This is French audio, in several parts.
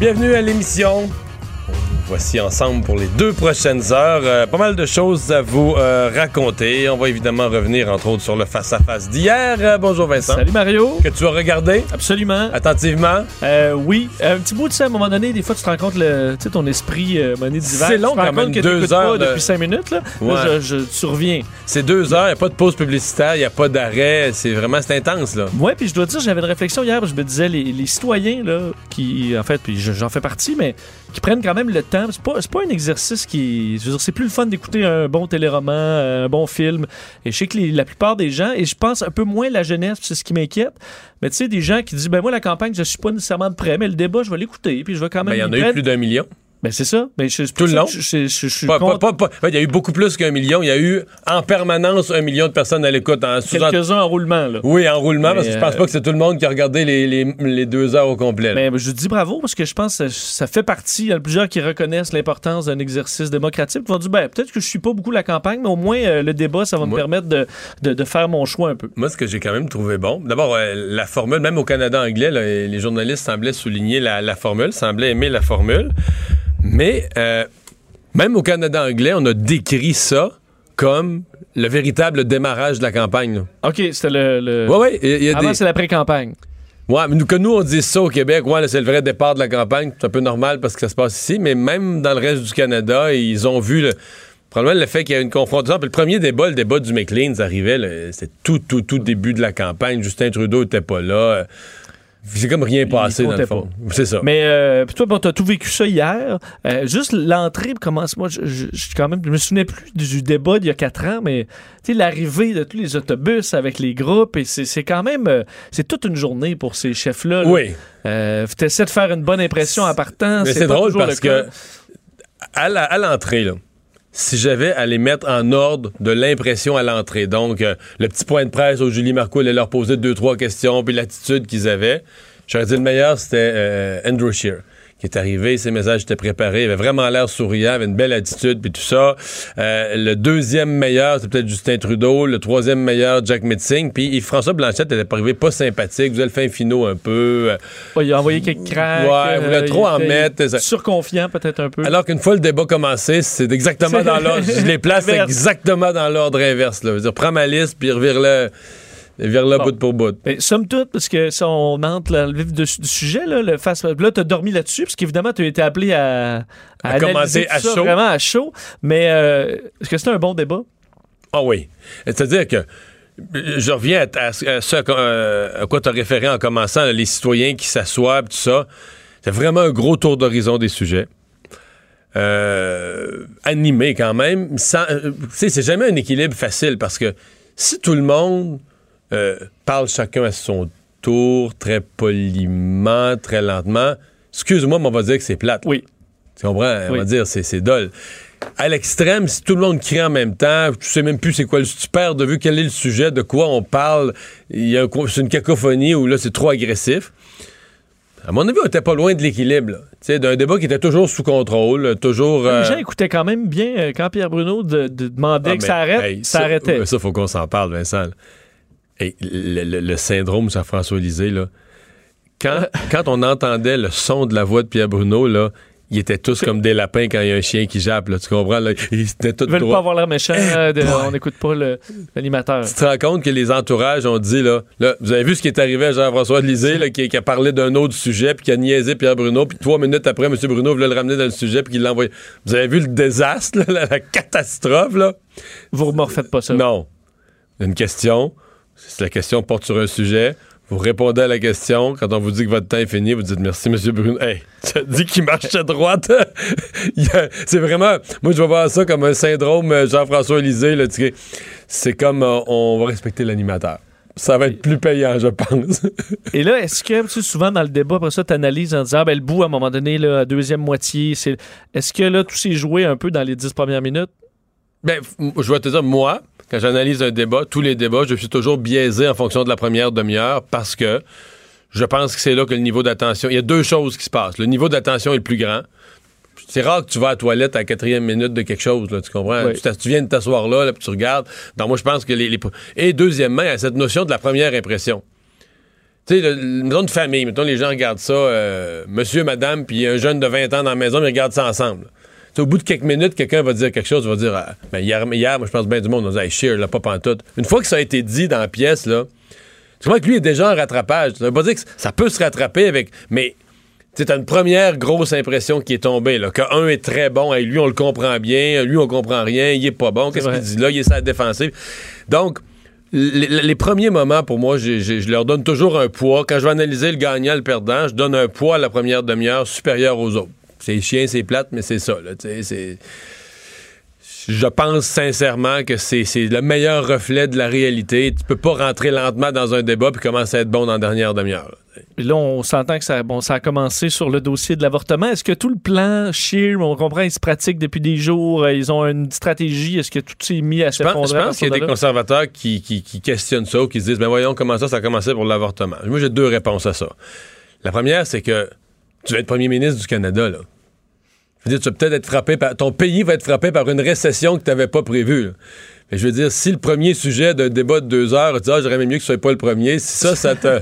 Bienvenue à l'émission. Voici ensemble pour les 2 prochaines heures. Pas mal de choses à vous raconter. On va évidemment revenir, entre autres, sur le face-à-face d'hier. Bonjour Vincent. Salut Mario. Que tu as regardé. Absolument. Attentivement. Oui. Un petit bout de ça, à un moment donné, des fois, tu te rends compte, ton esprit mané d'hiver. C'est long quand même, 2 heures. Depuis 5 minutes, là. Ouais. Là, tu reviens. C'est 2 heures, il n'y a pas de pause publicitaire, il n'y a pas d'arrêt. C'est vraiment, c'est intense, là. Oui, puis je dois dire, j'avais une réflexion hier, je me disais, les citoyens, là, qui, en fait, puis j'en fais partie, mais qui prennent quand même le temps. C'est pas un exercice qui... Je veux dire, c'est plus le fun d'écouter un bon téléroman, un bon film. Et je sais que la plupart des gens, et je pense un peu moins la jeunesse, c'est ce qui m'inquiète, mais tu sais, des gens qui disent, ben moi, la campagne, je suis pas nécessairement de près, mais le débat, je vais l'écouter, puis je vais quand même... Ben, il y en a eu plus d'1 million. Ben c'est ça. Mais tout le long. Il y a eu beaucoup plus qu'1 million. Il y a eu en permanence 1 million de personnes à l'écoute. Quelques-uns en roulement. Là. Oui, en roulement, mais parce que je pense pas que c'est tout le monde qui a regardé les 2 heures au complet. Mais je dis bravo, parce que je pense que ça fait partie. Il y a plusieurs qui reconnaissent l'importance d'un exercice démocratique. Ils vont dire, peut-être que je suis pas beaucoup la campagne, mais au moins le débat, ça va me permettre de faire mon choix un peu. Moi, ce que j'ai quand même trouvé bon, d'abord, la formule, même au Canada anglais, là, les journalistes semblaient souligner la formule, semblaient aimer la formule. Mais même au Canada anglais, on a décrit ça comme le véritable démarrage de la campagne. Là. OK, c'était le... Ouais, y a avant, c'est la pré-campagne. Ouais, mais nous, on dit ça au Québec, ouais, là, c'est le vrai départ de la campagne. C'est un peu normal parce que ça se passe ici, mais même dans le reste du Canada, ils ont vu... Probablement le fait qu'il y a une confrontation. Puis le premier débat, le débat du McLean, ça arrivait, là, c'était tout début de la campagne. Justin Trudeau était pas là... C'est comme rien passé, dans le fond. Pas. C'est ça. Mais toi, t'as tout vécu ça hier. Juste l'entrée, commence. Moi, je me souvenais plus du débat d'il y a 4 ans, mais l'arrivée de tous les autobus avec les groupes, et c'est quand même... c'est toute une journée pour ces chefs-là. Là. Oui. T'essaies de faire une bonne impression en partant. Mais c'est pas drôle parce que à l'entrée, là, si j'avais à les mettre en ordre de l'impression à l'entrée. Donc, le petit point de presse où Julie Marcoux allait leur poser 2-3 questions, puis l'attitude qu'ils avaient. J'aurais dit le meilleur, c'était Andrew Scheer, qui est arrivé, ses messages étaient préparés, il avait vraiment l'air souriant, avait une belle attitude, puis tout ça. Le deuxième meilleur, c'est peut-être Justin Trudeau. Le troisième meilleur, Jagmeet Singh. Puis Yves-François Blanchet, elle est arrivé pas sympathique, vous avez le fin finot un peu. Ouais, il a envoyé quelques cracks. Ouais, il voulait trop en mettre. Surconfiant peut-être un peu. Alors qu'une fois le débat commencé, c'est exactement dans l'ordre. Je les place exactement dans l'ordre inverse. Là. Je veux dire, prends ma liste, puis revire-le. Vers là, bon. Bout pour bout. Mais, somme toute, parce que si on entre dans le vif du sujet, là, le face-à-face, là, t'as dormi là-dessus, parce qu'évidemment, t'as été appelé à commencer à chaud. Vraiment à chaud. Mais est-ce que c'était un bon débat? Ah oui. C'est-à-dire que je reviens à ce à quoi t'as référé en commençant, là, les citoyens qui s'assoient, tout ça. C'est vraiment un gros tour d'horizon des sujets. Animé quand même. C'est jamais un équilibre facile, parce que si tout le monde... parle chacun à son tour, très poliment, très lentement. Excuse-moi, mais on va dire que c'est plate. Oui. Tu comprends? On va dire que c'est dole. À l'extrême, si tout le monde crie en même temps, tu sais même plus c'est quoi, tu perds de vue quel est le sujet, de quoi on parle. C'est une cacophonie où là, c'est trop agressif. À mon avis, on était pas loin de l'équilibre, là. D'un débat qui était toujours sous contrôle, toujours... Les gens écoutaient quand même bien quand Pierre Bruneau demandait que ça arrête, ça arrêtait. Ça, faut qu'on s'en parle, Vincent. Hey, le syndrome de Jean-François Lisée, là. Quand on entendait le son de la voix de Pierre Bruneau, là, ils étaient tous comme des lapins quand il y a un chien qui jappe, là, tu comprends? Là, ils étaient tous veulent pas avoir l'air méchant, on n'écoute pas l'animateur. Tu te rends compte que les entourages ont dit, là, vous avez vu ce qui est arrivé à Jean-François Lisée, là, qui a parlé d'un autre sujet, puis qui a niaisé Pierre Bruneau, puis 3 minutes après, M. Bruneau voulait le ramener dans le sujet, puis qu'il l'a envoyé. Vous avez vu le désastre, là, la catastrophe, là? Vous remorfaites pas ça? Non. Une question... Si la question porte sur un sujet, vous répondez à la question. Quand on vous dit que votre temps est fini, vous dites merci, M. Bruneau. Hey, tu as dit qu'il marche à droite. C'est vraiment... Moi, je vais voir ça comme un syndrome Jean-François Lisée. Là, c'est comme on va respecter l'animateur. Ça va être plus payant, je pense. Et là, est-ce que, tu sais, souvent dans le débat, après ça, t'analyses en disant, ah, ben, le bout, à un moment donné, là, à deuxième moitié, c'est... Est-ce que là, tout s'est joué un peu dans les 10 premières minutes? Ben, je vais te dire, moi, quand j'analyse un débat, tous les débats, je suis toujours biaisé en fonction de la première demi-heure parce que je pense que c'est là que le niveau d'attention... Il y a deux choses qui se passent. Le niveau d'attention est le plus grand. C'est rare que tu vas à la toilette à la quatrième minute de quelque chose, là, tu comprends? Oui. Tu viens de t'asseoir là, puis tu regardes. Donc moi, je pense que les... Et deuxièmement, il y a cette notion de la première impression. Tu sais, mettons une famille, mettons les gens regardent ça, monsieur, madame, puis un jeune de 20 ans dans la maison, ils regardent ça ensemble. Tu sais, au bout de quelques minutes, quelqu'un va dire quelque chose, va dire, ah, ben hier, moi, je pense bien du monde, on a dit, Scheer, là, pas pantoute. Une fois que ça a été dit dans la pièce, là, tu vois que lui est déjà en rattrapage. Ça veut pas dire que ça peut se rattraper avec... Mais... Tu as une première grosse impression qui est tombée, là, qu'un est très bon, hey, lui on le comprend bien, lui on comprend rien, il est pas bon, qu'est-ce qu'il dit là, il est sur la défensive. Donc, les premiers moments, pour moi, je leur donne toujours un poids. Quand je vais analyser le gagnant, le perdant, je donne un poids à la première demi-heure supérieur aux autres. C'est chiant, c'est plate, mais c'est ça, là, tu sais, c'est... Je pense sincèrement que c'est le meilleur reflet de la réalité. Tu peux pas rentrer lentement dans un débat puis commencer à être bon dans la dernière demi-heure. Là, on s'entend que ça a commencé sur le dossier de l'avortement. Est-ce que tout le plan Scheer, on comprend, ils se pratiquent depuis des jours, ils ont une stratégie, est-ce que tout s'est mis à s'effondrer? Je pense qu'il y a des conservateurs qui questionnent ça ou qui se disent, ben voyons comment ça a commencé pour l'avortement. Moi, j'ai deux réponses à ça. La première, c'est que tu vas être premier ministre du Canada, là. Je veux dire, tu vas peut-être être frappé par... Ton pays va être frappé par une récession que tu n'avais pas prévue. Mais je veux dire, si le premier sujet d'un débat de 2 heures, tu dis, ah, j'aurais aimé mieux que ce soit pas le premier, si ça te...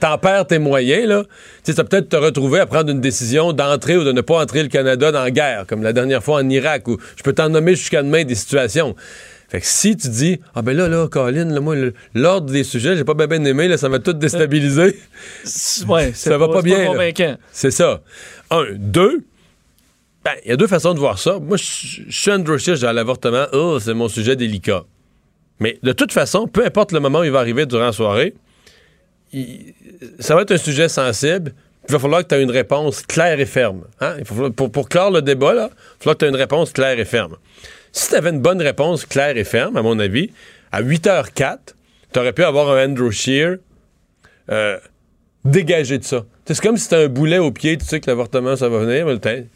t'en perds tes moyens, là. Tu sais, tu vas peut-être te retrouver à prendre une décision d'entrer ou de ne pas entrer le Canada dans la guerre, comme la dernière fois en Irak, où je peux t'en nommer jusqu'à demain des situations. Fait que si tu dis, ah ben là, Colin, là, moi, l'ordre des sujets, j'ai pas bien aimé, là, ça m'a tout déstabilisé. Ouais, ça va pas bien. Pas c'est ça. 1, 2... Ben, il y a deux façons de voir ça. Moi, je suis Andrew Scheer, j'ai à l'avortement. Oh, c'est mon sujet délicat. Mais de toute façon, peu importe le moment où il va arriver durant la soirée, ça va être un sujet sensible. Il va falloir que tu aies une réponse claire et ferme. Hein? Il faut, pour clore le débat, là, il va falloir que tu aies une réponse claire et ferme. Si tu avais une bonne réponse claire et ferme, à mon avis, à 8h04, tu aurais pu avoir un Andrew Scheer dégagé de ça. C'est comme si t'as un boulet au pied, tu sais que l'avortement, ça va venir,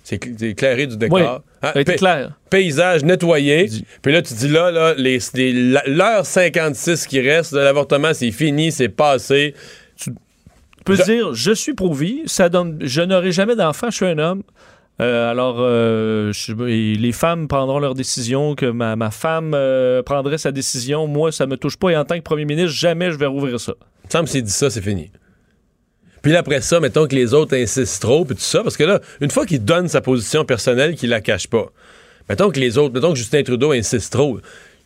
c'est éclairé du décor. Oui, ça a été clair. Paysage nettoyé, puis là, tu dis, là l'heure 56 qui reste de l'avortement, c'est fini, c'est passé. Tu peux dire, je suis pro-vie, ça donne, je n'aurai jamais d'enfant, je suis un homme. Les femmes prendront leur décision, que ma femme prendrait sa décision, moi, ça me touche pas, et en tant que premier ministre, jamais je vais rouvrir ça. Il me semble que s'il dit ça, c'est fini. Puis là, après ça, mettons que les autres insistent trop, puis tout ça, parce que là, une fois qu'il donne sa position personnelle, qu'il la cache pas, mettons que Justin Trudeau insiste trop,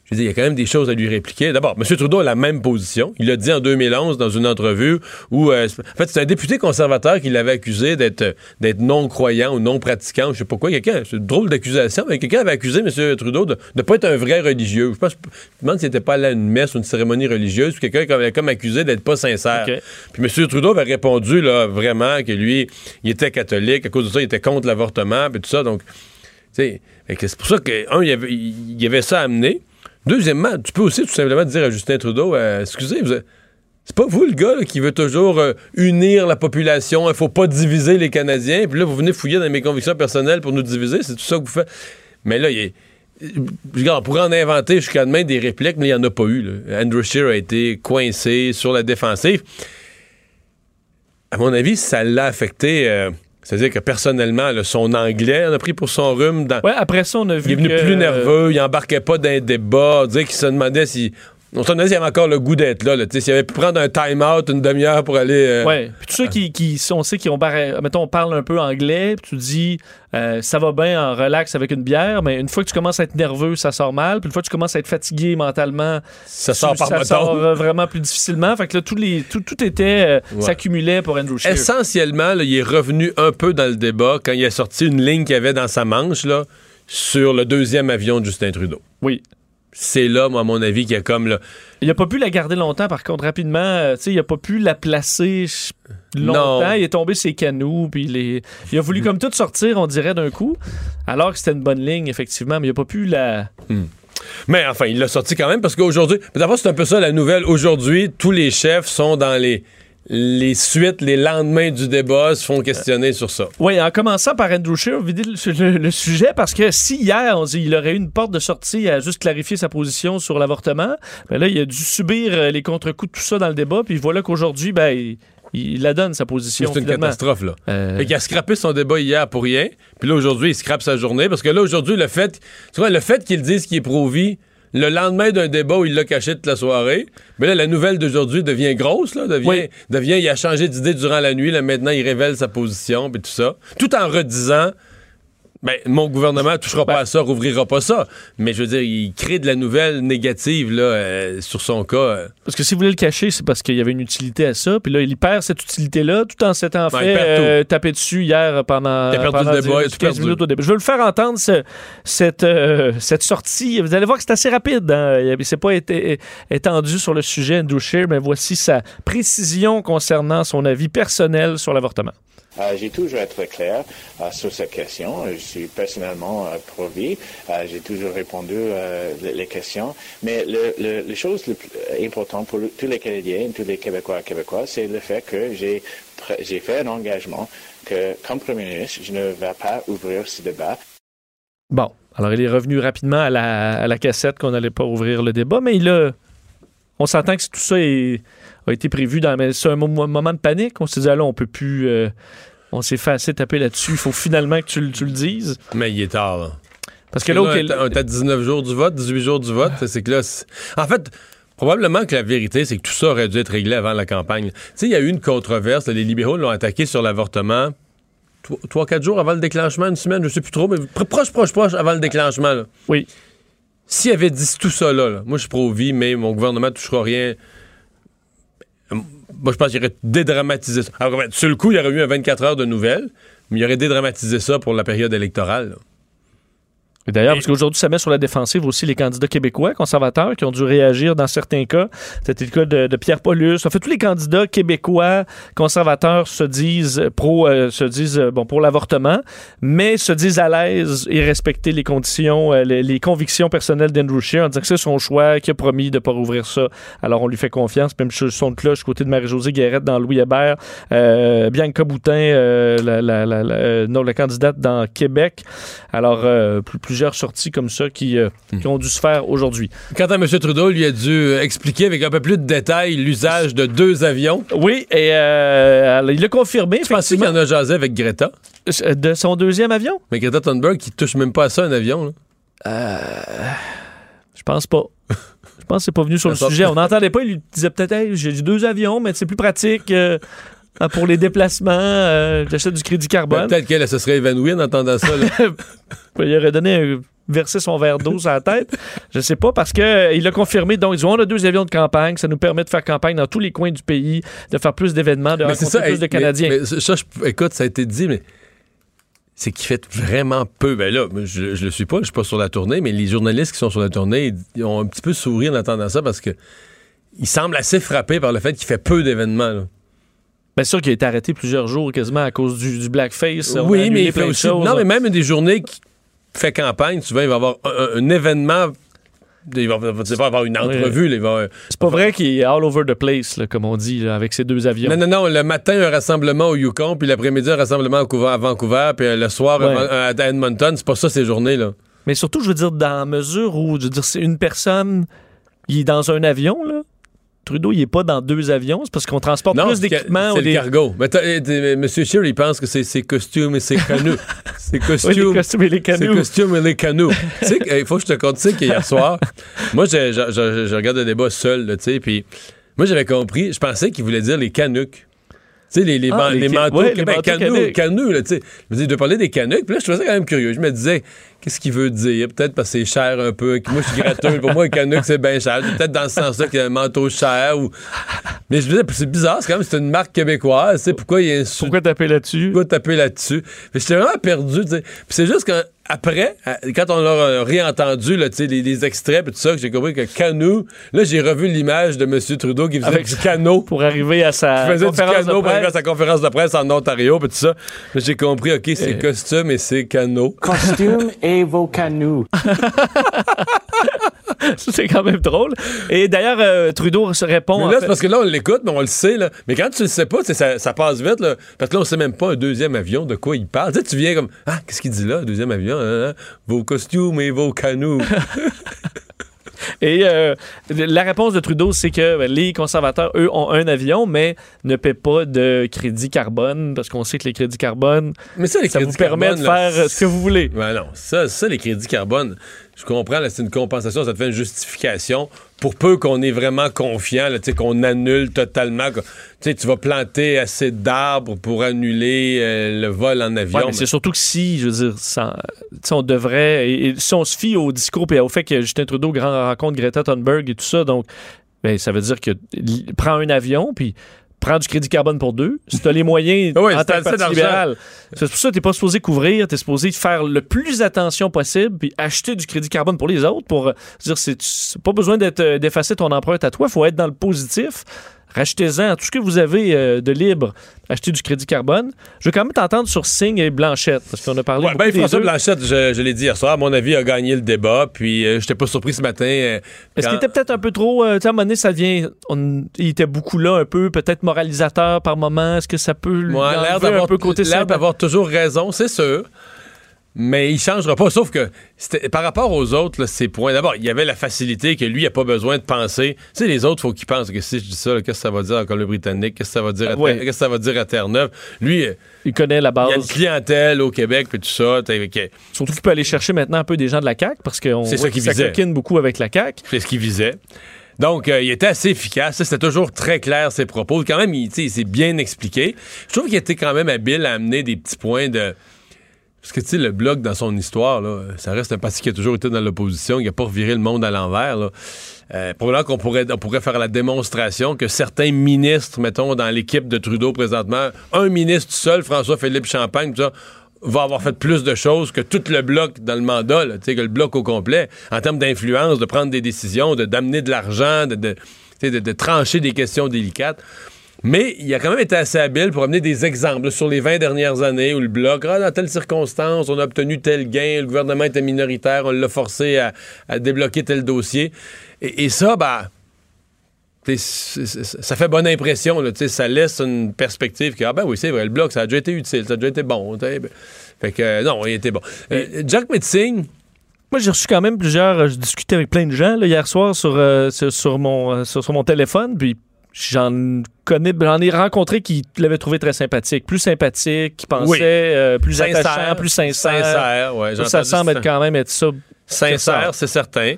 je veux dire, il y a quand même des choses à lui répliquer. D'abord, M. Trudeau a la même position. Il l'a dit en 2011 dans une entrevue où, en fait, c'est un député conservateur qui l'avait accusé d'être non-croyant ou non-pratiquant, je sais pas quoi. Quelqu'un, c'est une drôle d'accusation, mais quelqu'un avait accusé M. Trudeau de ne pas être un vrai religieux. Je me demande s'il n'était pas allé à une messe ou une cérémonie religieuse, puis quelqu'un avait comme accusé d'être pas sincère. Okay. Puis M. Trudeau avait répondu, là, vraiment, que lui, il était catholique, à cause de ça, il était contre l'avortement, puis tout ça, donc, tu sais, c'est pour ça que, il y avait ça à amener. Deuxièmement, tu peux aussi tout simplement dire à Justin Trudeau, excusez, c'est pas vous le gars là, qui veut toujours unir la population, il faut pas diviser les Canadiens, puis là vous venez fouiller dans mes convictions personnelles pour nous diviser, c'est tout ça que vous faites. Mais là, on pourrait en inventer jusqu'à demain des répliques, mais il n'y en a pas eu. Là. Andrew Scheer a été coincé sur la défensive. À mon avis, ça l'a affecté... C'est-à-dire que personnellement, là, son anglais, on a pris pour son rhume. Dans... Ouais, après ça, on a vu. Il est venu plus nerveux, il embarquait pas dans les débats. On disait qu'il se demandait si. On se demandait s'il avait encore le goût d'être là. S'il avait pu prendre un time-out, une demi-heure pour aller. Oui. Puis tous ceux qui on sait qu'ils ont. Mettons, on parle un peu anglais, puis tu dis ça va bien en relax avec une bière, mais une fois que tu commences à être nerveux, ça sort mal. Puis une fois que tu commences à être fatigué mentalement, ça sort vraiment plus difficilement. Fait que là, tout était. Ouais. S'accumulait pour Andrew Scheer. Essentiellement, là, il est revenu un peu dans le débat quand il a sorti une ligne qu'il avait dans sa manche, là, sur le deuxième avion de Justin Trudeau. Oui. C'est là, moi, à mon avis, qu'il y a comme... Là... Il n'a pas pu la garder longtemps, par contre, rapidement. Il n'a pas pu la placer longtemps. Non. Il est tombé ses canaux, puis il a voulu comme tout sortir, on dirait, d'un coup, alors que c'était une bonne ligne, effectivement, mais il n'a pas pu la... Mais enfin, il l'a sorti quand même parce qu'aujourd'hui, d'abord, c'est un peu ça la nouvelle. Aujourd'hui, tous les chefs sont dans les suites, les lendemains du débat se font questionner sur ça. Oui, en commençant par Andrew Scheer, on vidait le sujet parce que si hier, on dit, il aurait eu une porte de sortie à juste clarifier sa position sur l'avortement, ben là, il a dû subir les contre-coups de tout ça dans le débat, puis voilà qu'aujourd'hui, ben, il la donne, sa position. C'est une catastrophe, là. Fait qu'il a scrappé son débat hier pour rien, puis là, aujourd'hui, il scrappe sa journée, parce que là, aujourd'hui, le fait qu'il dise qu'il est pro-vie, le lendemain d'un débat où il l'a caché toute la soirée, mais là, la nouvelle d'aujourd'hui devient grosse, là, devient, il a changé d'idée durant la nuit, là, maintenant, il révèle sa position, puis tout ça, tout en redisant, ben, mon gouvernement ne touchera pas à ça, rouvrira pas ça, mais je veux dire, il crée de la nouvelle négative, là, sur son cas. Parce que si vous voulez le cacher, c'est parce qu'il y avait une utilité à ça, puis là, il perd cette utilité-là, tout en s'étant tapé dessus hier pendant... Il a perdu le débat, 15 minutes au début. Je veux le faire entendre, cette sortie. Vous allez voir que c'est assez rapide. Hein? Il ne s'est pas étendu sur le sujet, Andrew Scheer, mais voici sa précision concernant son avis personnel sur l'avortement. J'ai toujours été très clair sur cette question. Je suis personnellement pro-vie. J'ai toujours répondu les questions. Mais la chose la plus importante pour tous les Canadiens, tous les Québécois, c'est le fait que j'ai fait un engagement que, comme premier ministre, je ne vais pas ouvrir ce débat. Bon, alors il est revenu rapidement à la cassette qu'on n'allait pas ouvrir le débat, mais on s'entend que tout ça a été prévu dans un moment de panique. On s'est dit, on peut plus... on s'est fait assez taper là-dessus. Il faut finalement que tu le dises. Mais il est tard, là. Parce que là, t'as 19 jours du vote, 18 jours du vote. C'est que là... En fait, probablement que la vérité, c'est que tout ça aurait dû être réglé avant la campagne. Tu sais, il y a eu une controverse. Là, les libéraux l'ont attaqué sur l'avortement 3-4 jours avant le déclenchement, une semaine, je sais plus trop, mais proche avant le déclenchement. Là. Oui. S'il avait dit tout ça, là, moi, je suis pro-vie, mais mon gouvernement ne touchera rien... Moi, je pense qu'il aurait dédramatisé ça. Alors, sur le coup, il y aurait eu un 24 heures de nouvelles, mais il aurait dédramatisé ça pour la période électorale. Là. Et d'ailleurs, parce qu'aujourd'hui, ça met sur la défensive aussi les candidats québécois, conservateurs, qui ont dû réagir dans certains cas. C'était le cas de Pierre Paulus. En fait, tous les candidats québécois, conservateurs, se disent pour l'avortement, mais se disent à l'aise et respecter les conditions, les convictions personnelles d'Andrew Scheer en disant que c'est son choix, qu'il a promis de ne pas rouvrir ça. Alors, on lui fait confiance. Même son de cloche, côté de Marie-Josée Guérette dans Louis Hébert, Bianca Boutin, la candidate dans Québec. Alors, plusieurs sorties comme ça qui ont dû se faire aujourd'hui. Quant à M. Trudeau, lui a dû expliquer avec un peu plus de détails l'usage de 2 avions. Oui, et il l'a confirmé. Tu penses qu'il y en a jasé avec Greta? De son 2e avion? Mais Greta Thunberg, qui touche même pas à ça, un avion. Je pense pas. Je pense que c'est pas venu sur le sujet. On n'entendait pas, il lui disait peut-être j'ai 2 avions, mais c'est plus pratique... pour les déplacements, j'achète du crédit carbone. Peut-être qu'elle se serait évanouie en entendant ça. Là. Il aurait versé son verre d'eau sur la tête. Je sais pas, parce qu'il l'a confirmé. Donc, ils ont 2 avions de campagne. Ça nous permet de faire campagne dans tous les coins du pays, de faire plus d'événements, de rencontrer plus de Canadiens. Écoute, ça a été dit, mais c'est qu'il fait vraiment peu. Ben là, je le suis pas, je suis pas sur la tournée, mais les journalistes qui sont sur la tournée, ils ont un petit peu souri en entendant ça parce que ils semblent assez frappés par le fait qu'il fait peu d'événements, là. Bien sûr qu'il a été arrêté plusieurs jours quasiment à cause du blackface. Oui, mais il fait aussi... Non, mais même des journées qui fait campagne, souvent, il va y avoir un événement... Il va pas avoir une entrevue. Oui. C'est pas vrai qu'il est all over the place, là, comme on dit, là, avec ses 2 avions. Non. Le matin, un rassemblement au Yukon, puis l'après-midi, un rassemblement à Vancouver, puis le soir, à Edmonton. C'est pas ça, ces journées-là. Mais surtout, je veux dire, dans la mesure où, je veux dire, c'est une personne, il est dans un avion, là. Trudeau, il n'est pas dans 2 avions, c'est parce qu'on transporte plus d'équipements. C'est le cargo. M. Scheer, il pense que c'est ses costumes et ses canots. Ses costumes et les canots. Tu sais, il faut que je te conte, tu sais qu'hier soir, moi, je regarde le débat seul, tu sais, puis moi, j'avais compris, je pensais qu'il voulait dire les canucks. Tu sais, les manteaux. Ouais, canuts, là, tu sais. Je me disais, parler des canucks, puis là, je trouvais ça quand même curieux. Je me disais, qu'est-ce qu'il veut dire? Peut-être parce que c'est cher un peu. Moi, je suis gratteux. Pour moi, un canuc, c'est bien cher. Peut-être dans ce sens-là qu'il y a un manteau cher. Ou... Mais je me disais, c'est bizarre, c'est quand même, c'est une marque québécoise. Tu sais, pourquoi il y a Pourquoi taper là-dessus? Mais j'étais vraiment perdu, tu sais. Puis c'est juste qu'après, quand on l'a réentendu, là, tu sais, les extraits, puis tout ça, que j'ai compris que canot, là, j'ai revu l'image de M. Trudeau qui faisait du canot. Pour arriver à sa conférence de presse en Ontario, puis tout ça. Là, j'ai compris, OK, c'est costume et c'est canot. Costume et vos canots. C'est quand même drôle. Et d'ailleurs, Trudeau se répond... Mais là, c'est parce que là, on l'écoute, mais on le sait. Là. Mais quand tu le sais pas, ça passe vite. Là, parce que là, on sait même pas un deuxième avion de quoi il parle. Tu viens comme... Ah, qu'est-ce qu'il dit là, deuxième avion? Hein, hein, vos costumes et vos canots. Et la réponse de Trudeau, c'est que les conservateurs, eux, ont un avion, mais ne paient pas de crédit carbone, parce qu'on sait que les crédits carbone, mais ça, ça vous permet de faire ce que vous voulez. Ben non, ça, les crédits carbone, je comprends, là, c'est une compensation, ça te fait une justification, pour peu qu'on est vraiment confiant, là, qu'on annule totalement. Tu vas planter assez d'arbres pour annuler le vol en avion. Ouais, mais c'est surtout que si, je veux dire, ça, on devrait... Et si on se fie au discours et au fait que Justin Trudeau rencontre Greta Thunberg et tout ça, donc ben, ça veut dire que prends un avion, puis... Prends du crédit carbone pour deux, si t'as les moyens ouais, en tant que parti libéral. C'est pour ça que t'es pas supposé couvrir, t'es supposé faire le plus attention possible, puis acheter du crédit carbone pour les autres, pour dire c'est pas besoin d'effacer ton empreinte à toi, faut être dans le positif. Rachetez-en tout ce que vous avez de libre. Achetez du crédit carbone. Je veux quand même t'entendre sur Singh et Blanchet, parce qu'on a parlé beaucoup des François deux. Blanchet, je l'ai dit hier soir, à mon avis, a gagné le débat, puis j'étais pas surpris ce matin. Est-ce qu'il était peut-être un peu trop... à un moment donné, ça devient... il était beaucoup là, un peu, peut-être moralisateur par moment. Est-ce que ça peut lui enlever un peu côté ça? L'air d'avoir toujours raison, c'est sûr. Mais il changera pas, sauf que par rapport aux autres, là, ses points... D'abord, il y avait la facilité que lui, il n'a pas besoin de penser. Tu sais, les autres, il faut qu'ils pensent que si je dis ça, là, qu'est-ce que ça va dire en Colombie-Britannique? Qu'est-ce que ça va dire qu'est-ce que ça va dire à Terre-Neuve? Lui, il connaît la base. Il y a une clientèle au Québec, puis tout ça. Surtout qu'il peut aller chercher maintenant un peu des gens de la CAQ, parce qu'on voit qu'il s'acoquine beaucoup avec la CAQ. C'est ce qu'il visait. Donc, il était assez efficace. C'était toujours très clair, ses propos. Quand même, il s'est bien expliqué. Je trouve qu'il était quand même habile à amener des petits points de... Parce que, tu sais, le Bloc, dans son histoire, là, ça reste un parti qui a toujours été dans l'opposition, qui n'a pas reviré le monde à l'envers. Là. Probablement qu'on pourrait faire la démonstration que certains ministres, mettons, dans l'équipe de Trudeau présentement, un ministre seul, François-Philippe Champagne, tout ça, va avoir fait plus de choses que tout le Bloc dans le mandat, là, que le Bloc au complet, en termes d'influence, de prendre des décisions, d'amener de l'argent, de trancher des questions délicates. Mais il a quand même été assez habile pour amener des exemples sur les 20 dernières années où le Bloc, dans telle circonstance, on a obtenu tel gain, le gouvernement était minoritaire, on l'a forcé à débloquer tel dossier. Et ça, ça fait bonne impression. Là, ça laisse une perspective que, c'est vrai, le Bloc, ça a déjà été utile, ça a déjà été bon. Fait que, non, il était bon. Jagmeet Singh... Moi, j'ai reçu quand même plusieurs... Je discutais avec plein de gens là, hier soir sur mon téléphone, puis... J'en ai rencontré qui l'avaient trouvé très sympathique. Plus sympathique, qui pensait, plus sincère, attachant, plus sincère. Sincère, ouais, ça semble être quand même être ça. Sincère, c'est certain.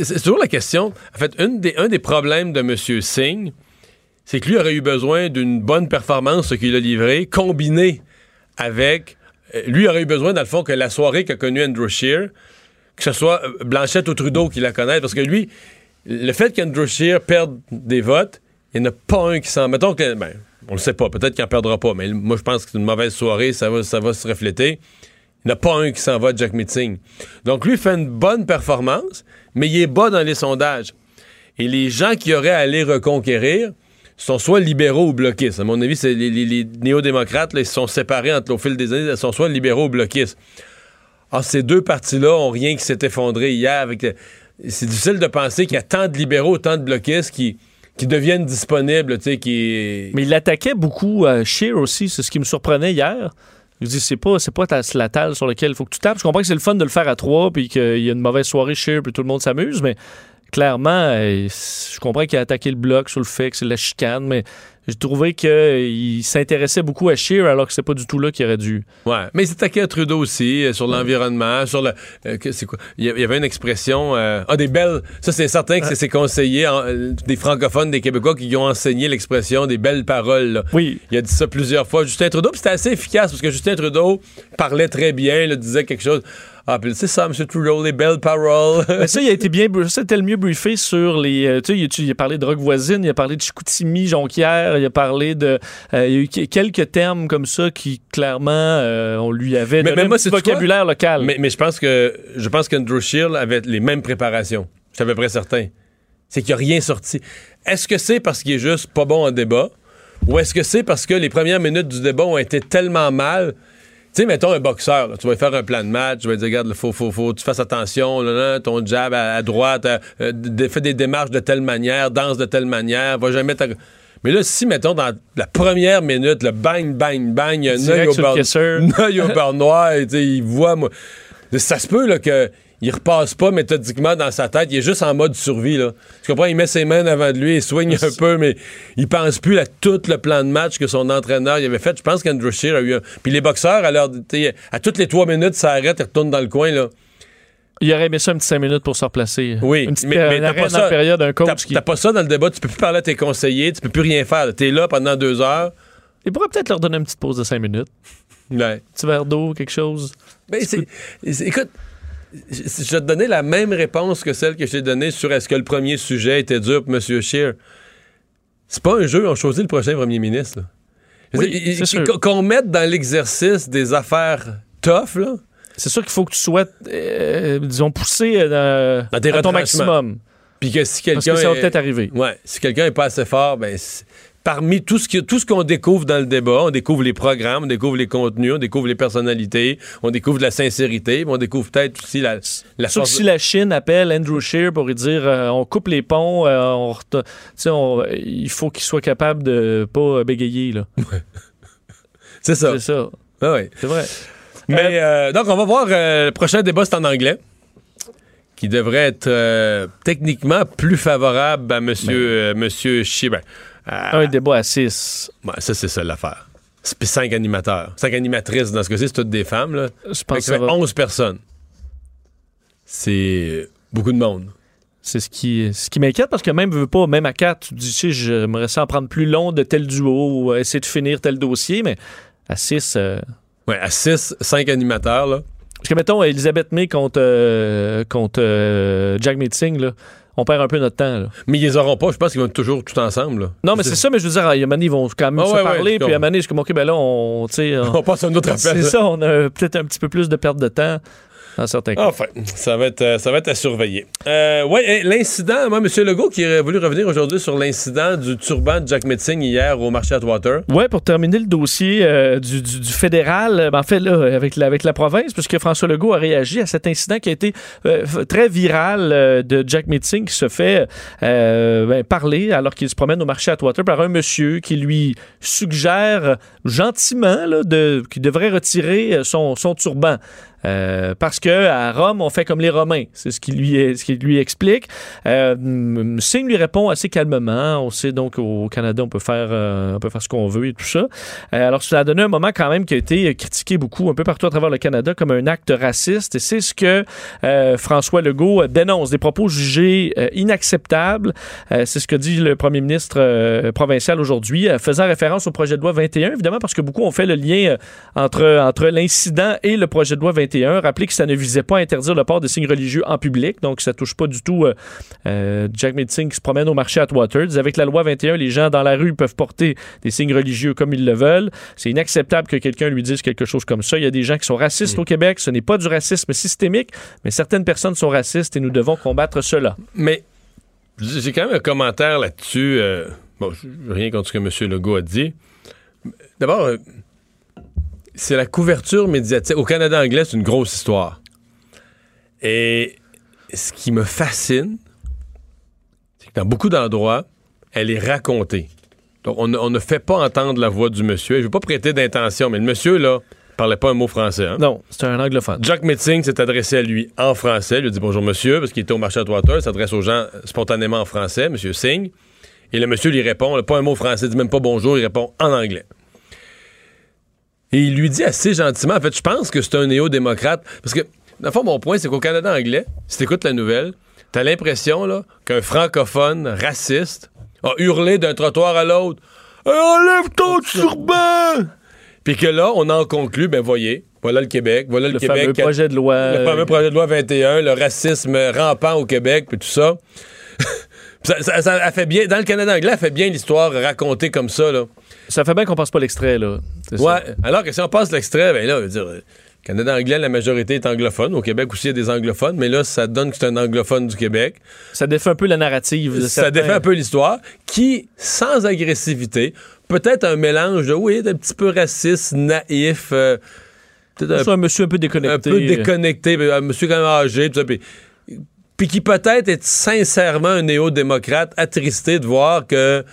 C'est toujours la question. En fait, un des problèmes de M. Singh, c'est que lui aurait eu besoin d'une bonne performance, ce qu'il a livré, combinée avec... Lui aurait eu besoin, dans le fond, que la soirée qu'a connue Andrew Scheer, que ce soit Blanchet ou Trudeau qui la connaisse, parce que lui... Le fait qu'Andrew Scheer perde des votes, il n'y en a pas un qui s'en... Mettons que... on le sait pas, peut-être qu'il n'en perdra pas, mais moi, je pense que c'est une mauvaise soirée, ça va se refléter. Il n'y en a pas un qui s'en va de Jagmeet Singh. Donc, lui, fait une bonne performance, mais il est bas dans les sondages. Et les gens qui auraient à aller reconquérir sont soit libéraux ou bloquistes. À mon avis, c'est les néo-démocrates, là, ils se sont séparés au fil des années, ils sont soit libéraux ou bloquistes. Alors, ces deux partis-là ont rien qui s'est effondré hier avec... C'est difficile de penser qu'il y a tant de libéraux, tant de bloquistes qui deviennent disponibles. Mais il attaquait beaucoup Scheer aussi, c'est ce qui me surprenait hier. Il dit c'est pas la table sur laquelle il faut que tu tapes. Je comprends que c'est le fun de le faire à trois, puis qu'il y a une mauvaise soirée Scheer, puis tout le monde s'amuse, mais clairement, je comprends qu'il a attaqué le Bloc sur le fait que c'est la chicane, mais j'ai trouvé qu'il s'intéressait beaucoup à Scheer alors que c'est pas du tout là qu'il aurait dû. Ouais, mais il s'attaquait à Trudeau aussi, sur l'environnement, sur le... c'est quoi? Il y avait une expression... des belles... Ça, c'est certain que c'est ses conseillers, des francophones, des Québécois qui ont enseigné l'expression des belles paroles. Là. Oui. Il a dit ça plusieurs fois. Justin Trudeau, puis c'était assez efficace parce que Justin Trudeau parlait très bien, là, disait quelque chose... Ah, puis c'est ça, M. Trudeau, les belles paroles. Mais ça, il a été bien... C'était le mieux briefé sur les... il a parlé de Roch Voisine, il a parlé de Chicoutimi, Jonquière, il a parlé de... il y a eu quelques termes comme ça qui, clairement, on lui avait donné un vocabulaire local. Mais je pense qu'Andrew Scheer avait les mêmes préparations. Je suis à peu près certain. C'est qu'il n'y a rien sorti. Est-ce que c'est parce qu'il est juste pas bon en débat? Ou est-ce que c'est parce que les premières minutes du débat ont été tellement mal... Tu sais, mettons un boxeur, là, tu vas lui faire un plan de match, tu vas lui dire, regarde, faut tu fasses attention, là, ton jab à droite, fais des démarches de telle manière, danse de telle manière, va jamais... Mais là, si, mettons, dans la première minute, le bang, bang, bang, il y a un œil au beurre noir, tu sais, il voit... Moi, ça se peut, là, que... Il repasse pas méthodiquement dans sa tête. Il est juste en mode survie, là. Tu comprends? Il met ses mains devant de lui, il swing un peu, mais il pense plus à tout le plan de match que son entraîneur il avait fait. Je pense qu'Andrew Scheer a eu un... Puis les boxeurs, à toutes les 3 minutes, ça arrête et retourne dans le coin, là. Il aurait aimé ça un petit 5 minutes pour se replacer. Oui. Une petite mais t'as pas ça, période d'un coach qui... T'as pas ça dans le débat. Tu peux plus parler à tes conseillers. Tu peux plus rien faire. Là. T'es là pendant 2 heures. Il pourrait peut-être leur donner une petite pause de 5 minutes. Ouais. Un petit verre d'eau, quelque chose. Ben, écoute... Je vais te donner la même réponse que celle que je t'ai donnée sur est-ce que le premier sujet était dur pour M. Scheer. C'est pas un jeu, on choisit le prochain premier ministre. Oui, c'est sûr. Qu'on mette dans l'exercice des affaires tough, là. C'est sûr qu'il faut que tu sois, disons, poussé à ton maximum. Puis que si quelqu'un. Parce que ça va peut-être arriver. Ouais. Si quelqu'un n'est pas assez fort, ben. Parmi tout ce qu'on découvre dans le débat, on découvre les programmes, on découvre les contenus, on découvre les personnalités, on découvre de la sincérité, mais on découvre peut-être aussi la force... Si la Chine appelle Andrew Scheer pour lui dire on coupe les ponts, il faut qu'il soit capable de pas bégayer. Là. C'est ça. C'est ça. Ah oui. C'est vrai. Mais donc, on va voir le prochain débat, c'est en anglais. Qui devrait être techniquement plus favorable à monsieur Scheer. Un débat à 6. Ouais, ça, c'est ça l'affaire. C'est 5 animateurs. 5 animatrices dans ce cas-ci, c'est toutes des femmes. Là. Je pense que ça fait 11 personnes. C'est beaucoup de monde. C'est ce qui m'inquiète parce que même à 4, tu te dis, tu sais, j'aimerais ça en prendre plus long de tel duo ou essayer de finir tel dossier, mais à 6... Ouais, à 6, 5 animateurs, là. Parce que, mettons, Elisabeth May contre Jagmeet Singh, là. On perd un peu notre temps. Là. Mais ils les auront pas. Je pense qu'ils vont toujours tout ensemble. Là. Non, mais c'est ça. Mais je veux dire, à Yamani, ils vont quand même se parler. Puis à Mané, je suis comme, OK, ben là, on passe à un autre appel. C'est ça. On a peut-être un petit peu plus de perte de temps dans certains cas. Enfin, ça va être à surveiller. Oui, l'incident. Moi, M. Legault qui a voulu revenir aujourd'hui sur l'incident du turban de Jagmeet Singh hier au marché Atwater. Oui, pour terminer le dossier du fédéral, en fait, là, avec la province, puisque François Legault a réagi à cet incident qui a été très viral de Jagmeet Singh qui se fait parler alors qu'il se promène au marché Atwater par un monsieur qui lui suggère gentiment qu'il devrait retirer son turban. Parce que à Rome, on fait comme les Romains. C'est ce qui lui explique. Singh lui répond assez calmement. On sait donc au Canada, on peut faire ce qu'on veut et tout ça. Alors, ça a donné un moment quand même qui a été critiqué beaucoup, un peu partout à travers le Canada, comme un acte raciste. Et c'est ce que François Legault dénonce, des propos jugés inacceptables. C'est ce que dit le premier ministre provincial aujourd'hui, faisant référence au projet de loi 21, évidemment, parce que beaucoup ont fait le lien entre l'incident et le projet de loi 21. Rappelez que ça ne visait pas à interdire le port de signes religieux en public, donc ça ne touche pas du tout Jagmeet Singh qui se promène au marché Atwater. Avec la loi 21, les gens dans la rue peuvent porter des signes religieux comme ils le veulent. C'est inacceptable que quelqu'un lui dise quelque chose comme ça. Il y a des gens qui sont racistes au Québec. Ce n'est pas du racisme systémique, mais certaines personnes sont racistes et nous devons combattre cela. Mais j'ai quand même un commentaire là-dessus. Bon, rien contre ce que M. Legault a dit. D'abord... c'est la couverture médiatique. Au Canada anglais, c'est une grosse histoire. Et ce qui me fascine, c'est que dans beaucoup d'endroits, elle est racontée. Donc, on ne fait pas entendre la voix du monsieur. Et je ne veux pas prêter d'intention, mais le monsieur, là, ne parlait pas un mot français. Hein? Non, c'était un anglophone. Jagmeet Singh s'est adressé à lui en français. Il lui a dit « Bonjour, monsieur », parce qu'il était au marché Atwater. Il s'adresse aux gens spontanément en français, Monsieur Singh. Et le monsieur lui répond, pas un mot français, il dit même pas « bonjour », il répond en anglais. Et il lui dit assez gentiment, en fait, je pense que c'est un néo-démocrate, parce que, dans le fond, mon point, c'est qu'au Canada anglais, si t'écoutes la nouvelle, t'as l'impression, là, qu'un francophone raciste a hurlé d'un trottoir à l'autre « Enlève ton turban! » Puis que là, on en conclut, ben voyez, voilà le Québec, voilà le Québec. Le fameux projet de loi. Le fameux projet de loi 21, le racisme rampant au Québec, puis tout ça. Ça fait bien, dans le Canada anglais, ça fait bien l'histoire racontée comme ça, là. Ça fait bien qu'on passe pas l'extrait, là. C'est ouais, ça. Alors que si on passe l'extrait, ben là, on veut dire, Canada anglais, la majorité est anglophone. Au Québec aussi, il y a des anglophones, mais là, ça donne que c'est un anglophone du Québec. Ça défait un peu la narrative. Ça défait un peu l'histoire, qui, sans agressivité, peut-être un mélange de, oui, d'un petit peu raciste, naïf... peut-être un monsieur un peu déconnecté. Un peu déconnecté, un monsieur quand même âgé, tout ça, puis qui peut-être est sincèrement un néo-démocrate attristé de voir que,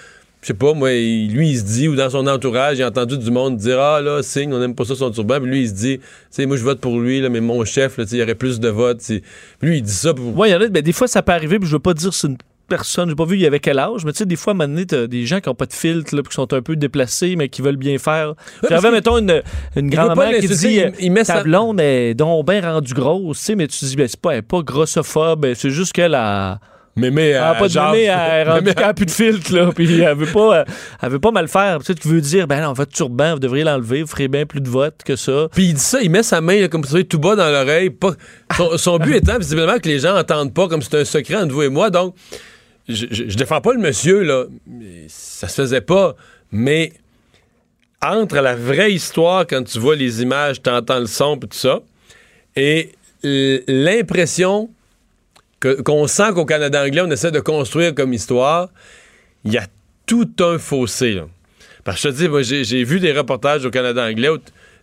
je sais pas, moi, lui, il se dit, ou dans son entourage, il a entendu du monde dire « Ah, là, Singh, on n'aime pas ça son turban », puis lui, il se dit, tu sais, moi, je vote pour lui, là, mais mon chef, il y aurait plus de votes. Puis lui, il dit ça. Pour... Oui, il y en a, mais des fois, ça peut arriver, puis je veux pas dire c'est une personne, j'ai pas vu il y avait quel âge, mais tu sais, des fois, à un moment donné, t'as des gens qui n'ont pas de filtre, là, puis qui sont un peu déplacés, mais qui veulent bien faire. J'avais, mettons, une grand-mère qui dit « Ta blonde est donc bien rendue grosse, tu sais, mais tu dis, ben, c'est pas, elle n'est pas grossophobe, c'est juste qu'elle a... » Elle n'a pas de donné, elle n'a plus de filtre, là, puis elle veut pas mal faire. Peut-être qu'il veut dire, ben non, votre turban, vous devriez l'enlever, vous ferez bien plus de votes que ça. Puis il dit ça, il met sa main, là, comme ça, tout bas dans l'oreille. Pas... Son but étant, visiblement, que les gens n'entendent pas, comme c'est un secret entre vous et moi. Donc, je défends pas le monsieur, là. Ça se faisait pas, mais entre la vraie histoire, quand tu vois les images, tu entends le son, puis tout ça, et l'impression... qu'on sent qu'au Canada anglais, on essaie de construire comme histoire, il y a tout un fossé. Là. Parce que je te dis, moi, j'ai vu des reportages au Canada anglais où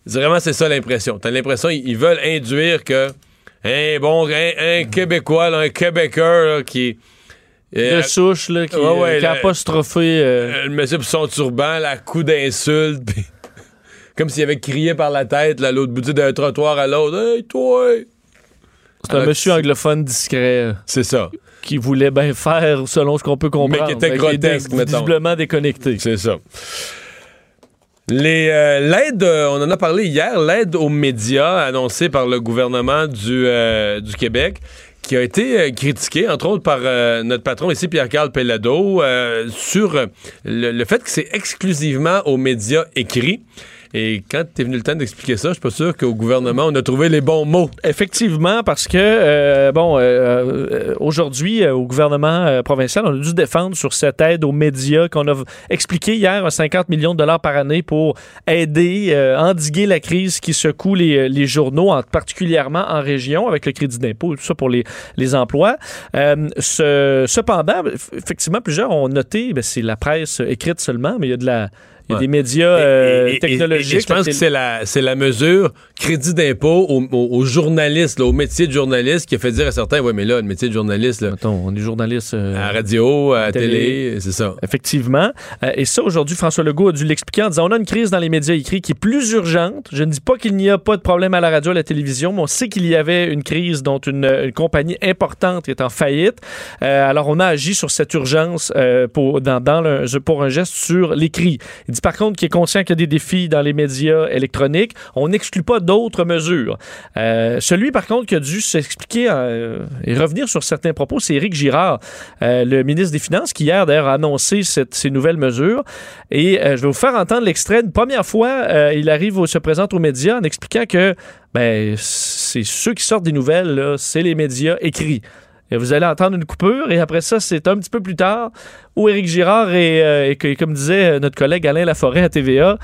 vraiment, c'est ça l'impression. T'as l'impression qu'ils veulent induire que un Québécois, là, un Québécois là, qui... de souche, là, qui a apostrophé... le monsieur pour son turban, là, à coup d'insulte, puis comme s'il avait crié par la tête, là, à l'autre bout d'un trottoir à l'autre, « Hey, toi! » C'est un monsieur anglophone discret. C'est ça. Qui voulait bien faire selon ce qu'on peut comprendre. Mais qui était grotesque, mettons. Visiblement déconnecté. C'est ça. L'aide, on en a parlé hier, l'aide aux médias annoncée par le gouvernement du Québec, qui a été critiquée, entre autres, par notre patron ici, Pierre-Carl Pelladeau, sur le fait que c'est exclusivement aux médias écrits. Et quand t'es venu le temps d'expliquer ça, je suis pas sûr qu'au gouvernement, on a trouvé les bons mots. Effectivement, parce que, aujourd'hui, au gouvernement provincial, on a dû défendre sur cette aide aux médias qu'on a expliqué hier, 50 millions de dollars par année pour aider, endiguer la crise qui secoue les journaux, particulièrement en région, avec le crédit d'impôt et tout ça pour les emplois. Cependant, effectivement, plusieurs ont noté, c'est la presse écrite seulement, mais il y a de la... Il y a des médias technologiques. Et je pense que c'est la mesure crédit d'impôt aux journalistes, là, au métier de journaliste, qui a fait dire à certains, oui, mais là, le métier de journaliste... Là, attends, on est journaliste... à radio, à télé, c'est ça. Effectivement. Et ça, aujourd'hui, François Legault a dû l'expliquer en disant, on a une crise dans les médias écrits qui est plus urgente. Je ne dis pas qu'il n'y a pas de problème à la radio, à la télévision, mais on sait qu'il y avait une crise dont une compagnie importante est en faillite. Alors, on a agi sur cette urgence pour un geste sur l'écrit. Il dit par contre qu'il est conscient qu'il y a des défis dans les médias électroniques. On n'exclut pas d'autres mesures. Celui par contre qui a dû s'expliquer et revenir sur certains propos, c'est Éric Girard, le ministre des Finances, qui hier d'ailleurs a annoncé ces nouvelles mesures. Et je vais vous faire entendre l'extrait. Une première fois, se présente aux médias en expliquant que c'est ceux qui sortent des nouvelles, là, c'est les médias écrits. Et vous allez entendre une coupure et après ça, c'est un petit peu plus tard où Éric Girard et comme disait notre collègue Alain Laforêt à TVA,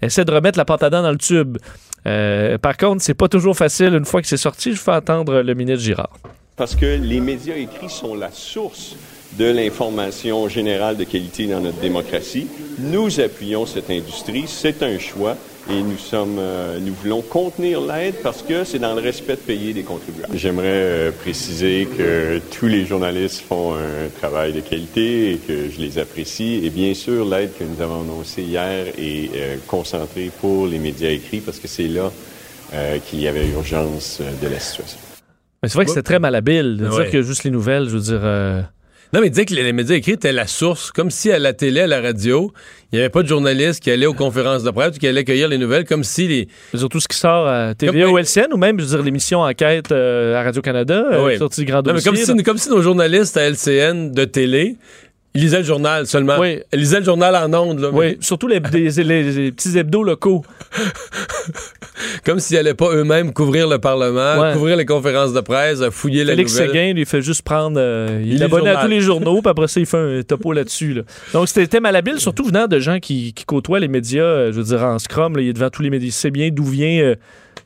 essaie de remettre la pâte à dents dans le tube. Par contre, c'est pas toujours facile une fois que c'est sorti. Je fais entendre le ministre Girard. Parce que les médias écrits sont la source de l'information générale de qualité dans notre démocratie. Nous appuyons cette industrie, c'est un choix. Et nous voulons contenir l'aide parce que c'est dans le respect de payer des contribuables. J'aimerais préciser que tous les journalistes font un travail de qualité et que je les apprécie. Et bien sûr, l'aide que nous avons annoncée hier est concentrée pour les médias écrits parce que c'est là qu'il y avait urgence de la situation. Mais c'est vrai que c'est très malhabile de dire que juste les nouvelles, je veux dire... Non, mais il disait que les médias écrits étaient la source, comme si à la télé, à la radio, il n'y avait pas de journaliste qui allait aux conférences de presse, qui allait cueillir les nouvelles, comme si les... Surtout ce qui sort à TVA ou LCN, ou même, je veux dire, l'émission Enquête à Radio-Canada, sortie grand dossier. Non, mais comme si nos journalistes à LCN de télé... Ils lisaient le journal seulement. Oui. Ils lisaient le journal en ondes. Là, oui, surtout les petits hebdos locaux. Comme s'ils n'allaient pas eux-mêmes couvrir le Parlement, couvrir les conférences de presse, fouiller les nouvelles. Félix Seguin, il fait juste prendre... il est abonné à tous les journaux, puis après ça, il fait un topo là-dessus. Là. Donc, c'était malhabile, surtout venant de gens qui côtoient les médias, je veux dire, en scrum, là, il est devant tous les médias. Il sait bien d'où vient...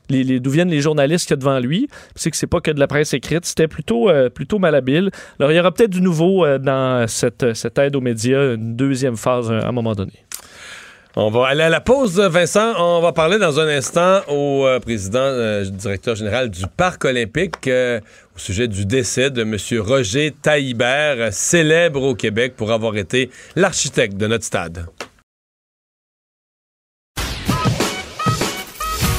d'où viennent les journalistes qu'il y a devant lui. C'est que c'est pas que de la presse écrite, c'était plutôt malhabile. Alors, il y aura peut-être du nouveau dans cette aide aux médias, une deuxième phase à un moment donné. On va aller à la pause, Vincent. On va parler dans un instant au président, directeur général du Parc olympique au sujet du décès de M. Roger Taillibert, célèbre au Québec pour avoir été l'architecte de notre stade.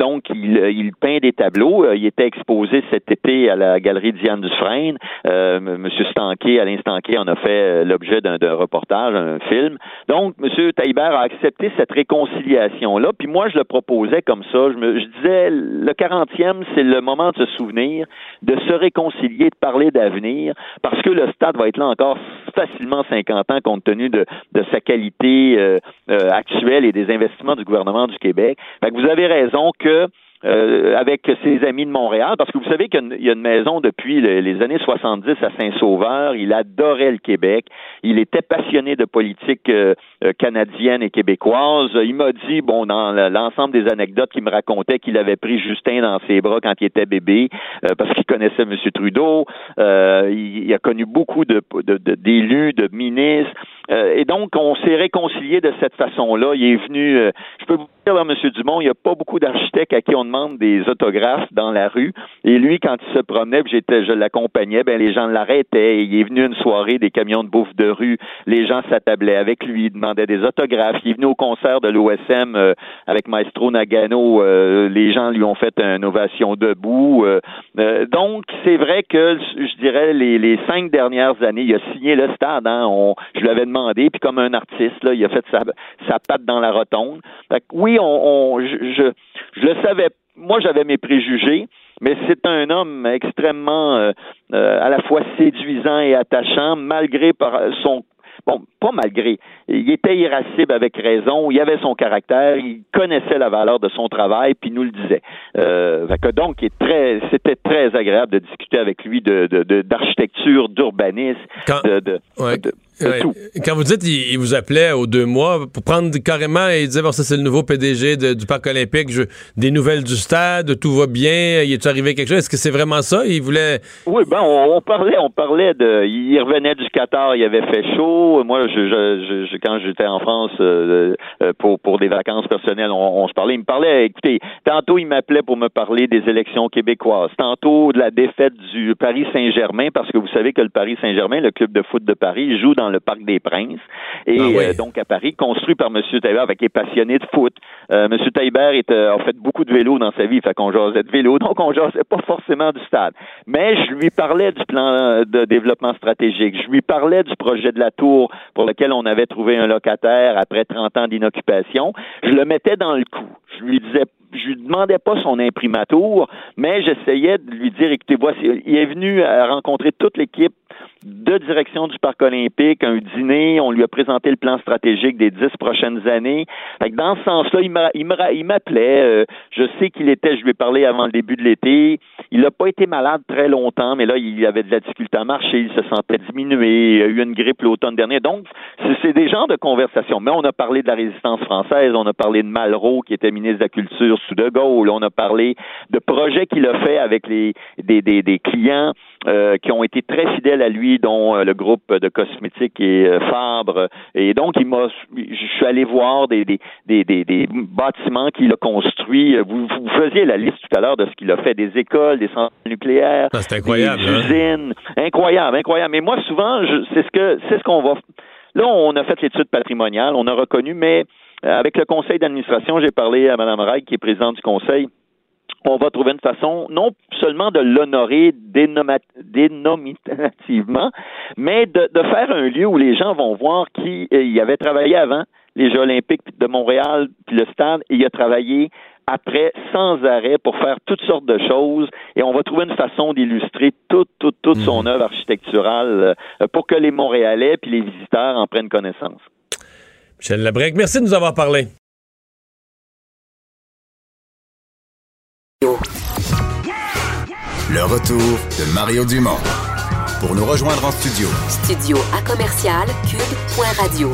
donc il peint des tableaux. Il était exposé cet été à la galerie Diane Dufresne. Monsieur Stanquet, Alain Stanquet, en a fait l'objet d'un reportage, un film. Donc, Monsieur Taillibert a accepté cette réconciliation-là. Puis moi, je le proposais comme ça. Je disais, le 40e, c'est le moment de se souvenir, de se réconcilier, de parler d'avenir, parce que le stade va être là encore facilement 50 ans compte tenu de sa qualité actuelle et des investissements du gouvernement du Québec. Fait que vous avez raison que avec ses amis de Montréal, parce que vous savez qu'il y a une maison depuis les années 70 à Saint-Sauveur, il adorait le Québec, il était passionné de politique canadienne et québécoise, il m'a dit, bon, dans l'ensemble des anecdotes qu'il me racontait, qu'il avait pris Justin dans ses bras quand il était bébé, parce qu'il connaissait M. Trudeau, il a connu beaucoup d'élus, de ministres, et donc on s'est réconcilié de cette façon-là, il est venu, je peux vous dire, M. Dumont, il n'y a pas beaucoup d'architectes à qui on demande des autographes dans la rue. Et lui, quand il se promenait, je l'accompagnais, ben les gens l'arrêtaient. Il est venu à une soirée des camions de bouffe de rue. Les gens s'attablaient avec lui, demandaient des autographes. Il est venu au concert de l'OSM avec Maestro Nagano. Les gens lui ont fait une ovation debout. Donc, c'est vrai que, je dirais, les 5 dernières années, il a signé le stade. Hein? Je lui avais demandé, puis comme un artiste, là, il a fait sa patte dans la rotonde. Fait que, oui, je le savais. Moi, j'avais mes préjugés, mais c'est un homme extrêmement à la fois séduisant et attachant, malgré pas malgré. Il était irascible avec raison, il avait son caractère, il connaissait la valeur de son travail, puis il nous le disait. Donc, c'était très agréable de discuter avec lui d'architecture, d'urbanisme, tout. Quand vous dites il vous appelait aux 2 mois pour prendre carrément, il disait bon, ça c'est le nouveau PDG du Parc Olympique, des nouvelles du stade, tout va bien, il est arrivé quelque chose, est-ce que c'est vraiment ça? Il voulait... Oui, ben on parlait de... Il revenait du Qatar, il avait fait chaud, moi quand j'étais en France pour des vacances personnelles, on se parlait, il me parlait, écoutez, tantôt il m'appelait pour me parler des élections québécoises, tantôt de la défaite du Paris Saint-Germain, parce que vous savez que le Paris Saint-Germain, le club de foot de Paris, joue dans le Parc des Princes. Et donc à Paris, construit par M. Taillibert, qui est passionné de foot. M. Taillibert a fait beaucoup de vélo dans sa vie, fait qu'on jasait de vélo, donc on jasait pas forcément du stade. Mais je lui parlais du plan de développement stratégique, je lui parlais du projet de la tour pour lequel on avait trouvé un locataire après 30 ans d'inoccupation. Je le mettais dans le coup. Je lui demandais pas son imprimatur, mais j'essayais de lui dire, écoutez, il est venu à rencontrer toute l'équipe de direction du Parc olympique, un dîner, on lui a présenté le plan stratégique des 10 prochaines années. Fait que dans ce sens-là, il m'appelait. Je sais je lui ai parlé avant le début de l'été. Il n'a pas été malade très longtemps, mais là, il avait de la difficulté à marcher, il se sentait diminué, il a eu une grippe l'automne dernier. Donc, c'est des genres de conversations. Mais on a parlé de la Résistance française, on a parlé de Malraux, qui était ministre de la Culture sous De Gaulle, on a parlé de projets qu'il a fait avec des clients qui ont été très fidèles à lui, dont le groupe de cosmétiques et Fabre. Et donc, je suis allé voir des bâtiments qu'il a construits. Vous faisiez la liste tout à l'heure de ce qu'il a fait, des écoles, des centrales nucléaires, des usines. Hein? Incroyable. Mais moi, souvent, c'est ce qu'on va... Là, on a fait l'étude patrimoniale, on a reconnu, mais avec le conseil d'administration, j'ai parlé à Mme Rague, qui est présidente du conseil. On va trouver une façon, non seulement de l'honorer dénominativement, mais de faire un lieu où les gens vont voir qui y avait travaillé avant les Jeux olympiques de Montréal, puis le stade, et il a travaillé après, sans arrêt, pour faire toutes sortes de choses, et on va trouver une façon d'illustrer toute son œuvre architecturale pour que les Montréalais puis les visiteurs en prennent connaissance. Michel Labrecque, merci de nous avoir parlé. Le retour de Mario Dumont. Pour nous rejoindre en studio. Studio à commercial cube.radio.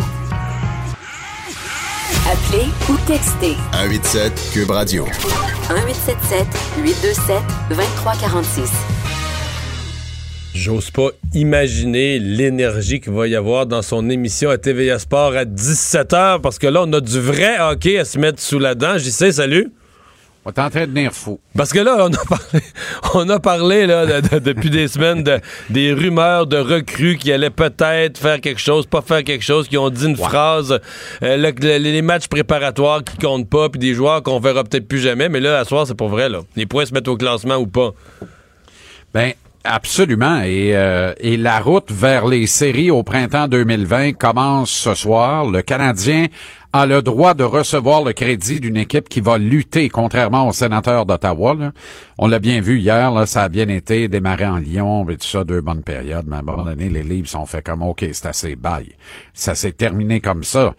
Appelez ou textez. 187 Cube Radio. 1877 827 2346. J'ose pas imaginer l'énergie qu'il va y avoir dans son émission à TVA Sport à 17h, parce que là, on a du vrai hockey à se mettre sous la dent. J'y sais, salut. On est en train de devenir fou. Parce que là, on a parlé là, depuis des semaines des rumeurs de recrues qui allaient peut-être faire quelque chose, pas faire quelque chose, qui ont dit une phrase, les matchs préparatoires qui comptent pas, puis des joueurs qu'on verra peut-être plus jamais, mais là, à soir, c'est pour vrai, là. Les points se mettent au classement ou pas. Ben absolument. Et la route vers les séries au printemps 2020 commence ce soir. Le Canadien a le droit de recevoir le crédit d'une équipe qui va lutter, contrairement aux sénateurs d'Ottawa, là. On l'a bien vu hier, là, ça a bien été démarré en Lyon, et tout ça, 2 bonnes périodes, mais à un moment donné, les livres sont faits comme « OK, c'est assez, bye ». Ça s'est terminé comme ça.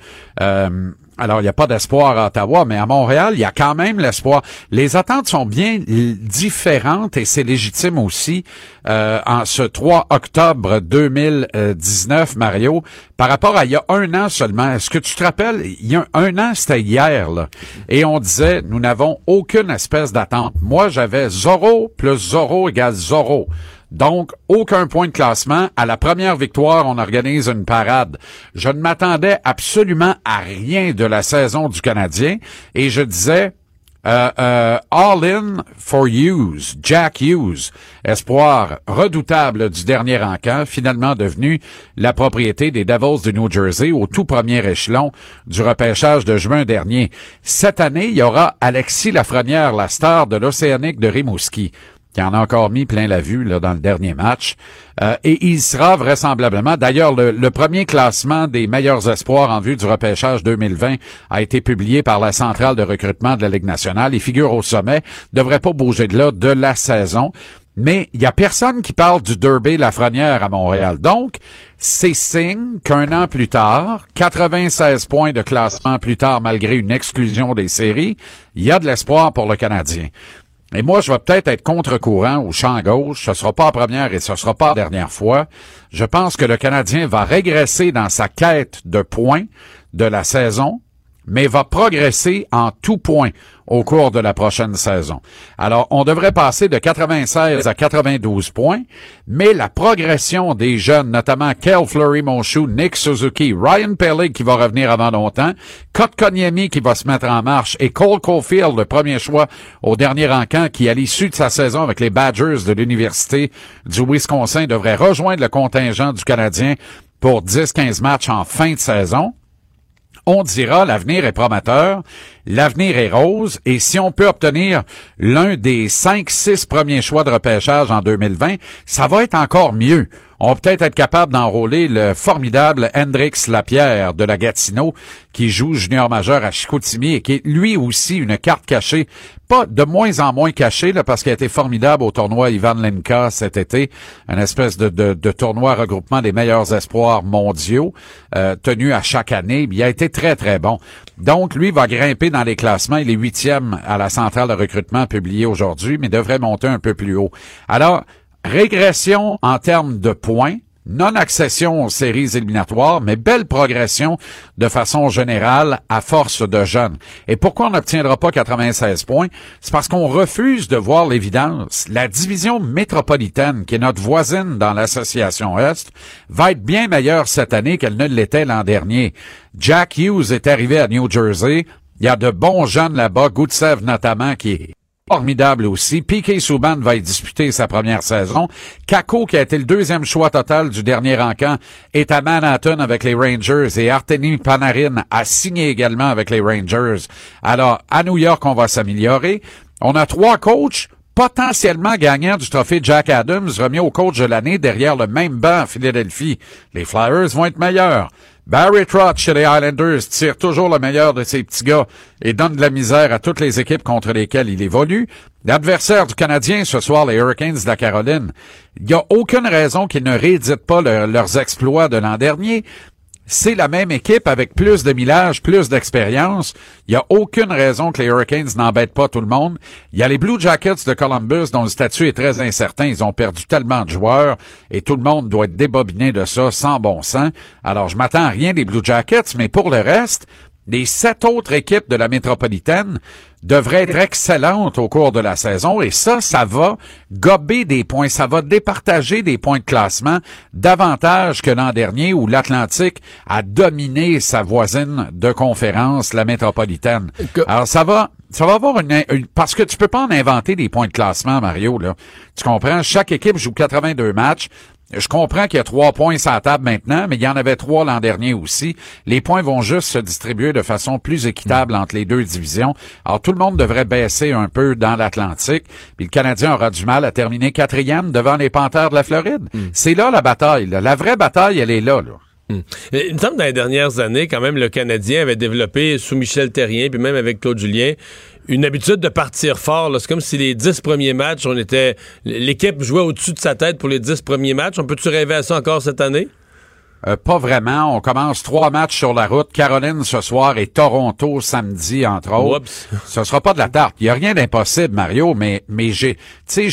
Alors, il n'y a pas d'espoir à Ottawa, mais à Montréal, il y a quand même l'espoir. Les attentes sont bien différentes et c'est légitime aussi en ce 3 octobre 2019, Mario, par rapport à il y a un an seulement. Est-ce que tu te rappelles, il y a un an, c'était hier, là, et on disait, nous n'avons aucune espèce d'attente. Moi, j'avais 0 + 0 = 0. Donc, aucun point de classement. À la première victoire, on organise une parade. Je ne m'attendais absolument à rien de la saison du Canadien et je disais all in for Hughes, Jack Hughes, espoir redoutable du dernier encamp, finalement devenu la propriété des Devils du New Jersey au tout premier échelon du repêchage de juin dernier. Cette année, il y aura Alexis Lafrenière, la star de l'Océanique de Rimouski, qui en a encore mis plein la vue là dans le dernier match. Et il sera vraisemblablement... D'ailleurs, le premier classement des meilleurs espoirs en vue du repêchage 2020 a été publié par la centrale de recrutement de la Ligue nationale. Il figure au sommet, devrait pas bouger de là de la saison. Mais il y a personne qui parle du derby Lafrenière à Montréal. Donc, c'est signe qu'un an plus tard, 96 points de classement plus tard malgré une exclusion des séries, il y a de l'espoir pour le Canadien. Et moi, je vais peut-être être contre-courant au champ gauche. Ce sera pas la première et ce sera pas la dernière fois. Je pense que le Canadien va régresser dans sa quête de points de la saison, mais va progresser en tout point au cours de la prochaine saison. Alors, on devrait passer de 96 à 92 points, mais la progression des jeunes, notamment Cale Fleury-Monchou, Nick Suzuki, Ryan Pellig qui va revenir avant longtemps, Kotkaniemi qui va se mettre en marche et Cole Caulfield, le premier choix au dernier encamp, qui à l'issue de sa saison avec les Badgers de l'Université du Wisconsin devrait rejoindre le contingent du Canadien pour 10-15 matchs en fin de saison, on dira l'avenir est prometteur, l'avenir est rose, et si on peut obtenir l'un des 5-6 premiers choix de repêchage en 2020, ça va être encore mieux. On va peut-être être capable d'enrôler le formidable Hendrix Lapierre de la Gatineau, qui joue junior majeur à Chicoutimi et qui est lui aussi une carte cachée, pas de moins en moins cachée, là, parce qu'il a été formidable au tournoi Ivan Lenka cet été, une espèce de tournoi regroupement des meilleurs espoirs mondiaux, tenu à chaque année. Il a été très, très bon. Donc, lui va grimper dans les classements. Il est 8e à la centrale de recrutement publiée aujourd'hui, mais devrait monter un peu plus haut. Alors, régression en termes de points, non-accession aux séries éliminatoires, mais belle progression de façon générale à force de jeunes. Et pourquoi on n'obtiendra pas 96 points? C'est parce qu'on refuse de voir l'évidence. La division métropolitaine, qui est notre voisine dans l'association Est, va être bien meilleure cette année qu'elle ne l'était l'an dernier. Jack Hughes est arrivé à New Jersey. Il y a de bons jeunes là-bas, Goutsev notamment, qui est formidable aussi. P.K. Subban va y disputer sa première saison. Kako, qui a été le 2e choix total du dernier encamp, est à Manhattan avec les Rangers, et Artemi Panarin a signé également avec les Rangers. Alors, à New York, on va s'améliorer. On a 3 coachs potentiellement gagnants du trophée Jack Adams, remis au coach de l'année derrière le même banc à Philadelphie. Les Flyers vont être meilleurs. Barry Trotz chez les Islanders tire toujours le meilleur de ses petits gars et donne de la misère à toutes les équipes contre lesquelles il évolue. L'adversaire du Canadien ce soir, les Hurricanes de la Caroline. Il n'y a aucune raison qu'ils ne rééditent pas leurs exploits de l'an dernier. C'est la même équipe avec plus de millage, plus d'expérience. Il n'y a aucune raison que les Hurricanes n'embêtent pas tout le monde. Il y a les Blue Jackets de Columbus dont le statut est très incertain. Ils ont perdu tellement de joueurs et tout le monde doit être débobiné de ça sans bon sens. Alors, je m'attends à rien des Blue Jackets, mais pour le reste, les 7 autres équipes de la métropolitaine devraient être excellentes au cours de la saison et ça va gober des points, ça va départager des points de classement davantage que l'an dernier où l'Atlantique a dominé sa voisine de conférence, la métropolitaine. Alors ça va avoir une parce que tu peux pas en inventer des points de classement, Mario, là. Tu comprends? Chaque équipe joue 82 matchs. Je comprends qu'il y a 3 points sur la table maintenant, mais il y en avait 3 l'an dernier aussi. Les points vont juste se distribuer de façon plus équitable entre les 2 divisions. Alors, tout le monde devrait baisser un peu dans l'Atlantique. Puis le Canadien aura du mal à terminer 4e devant les Panthères de la Floride. Mm. C'est là la bataille, là. La vraie bataille, elle est là, là. Hum. Il me semble dans les dernières années, quand même, le Canadien avait développé, sous Michel Terrien, puis même avec Claude Julien, une habitude de partir fort, là. C'est comme si les 10 premiers matchs, l'équipe jouait au-dessus de sa tête pour les 10 premiers matchs. On peut-tu rêver à ça encore cette année? Pas vraiment. On commence 3 matchs sur la route. Caroline ce soir et Toronto samedi, entre autres. Oups. Ce sera pas de la tarte. Il y a rien d'impossible, Mario, mais je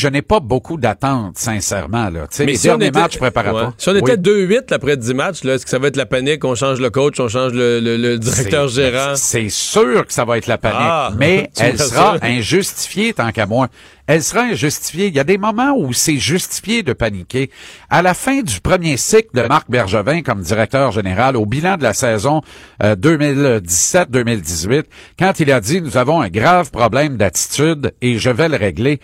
n'ai pas beaucoup d'attentes, sincèrement, là. Mais si on était, matchs préparatoires. Ouais. Si on était 2-8 après 10 matchs, là, est-ce que ça va être la panique? On change le coach, on change le directeur gérant? C'est sûr que ça va être la panique. Ah, mais elle sera injustifiée, tant qu'à moi. Elle sera injustifiée. Il y a des moments où c'est justifié de paniquer. À la fin du premier cycle de Marc Bergevin comme directeur général, au bilan de la saison 2017-2018, quand il a dit « Nous avons un grave problème d'attitude et je vais le régler »,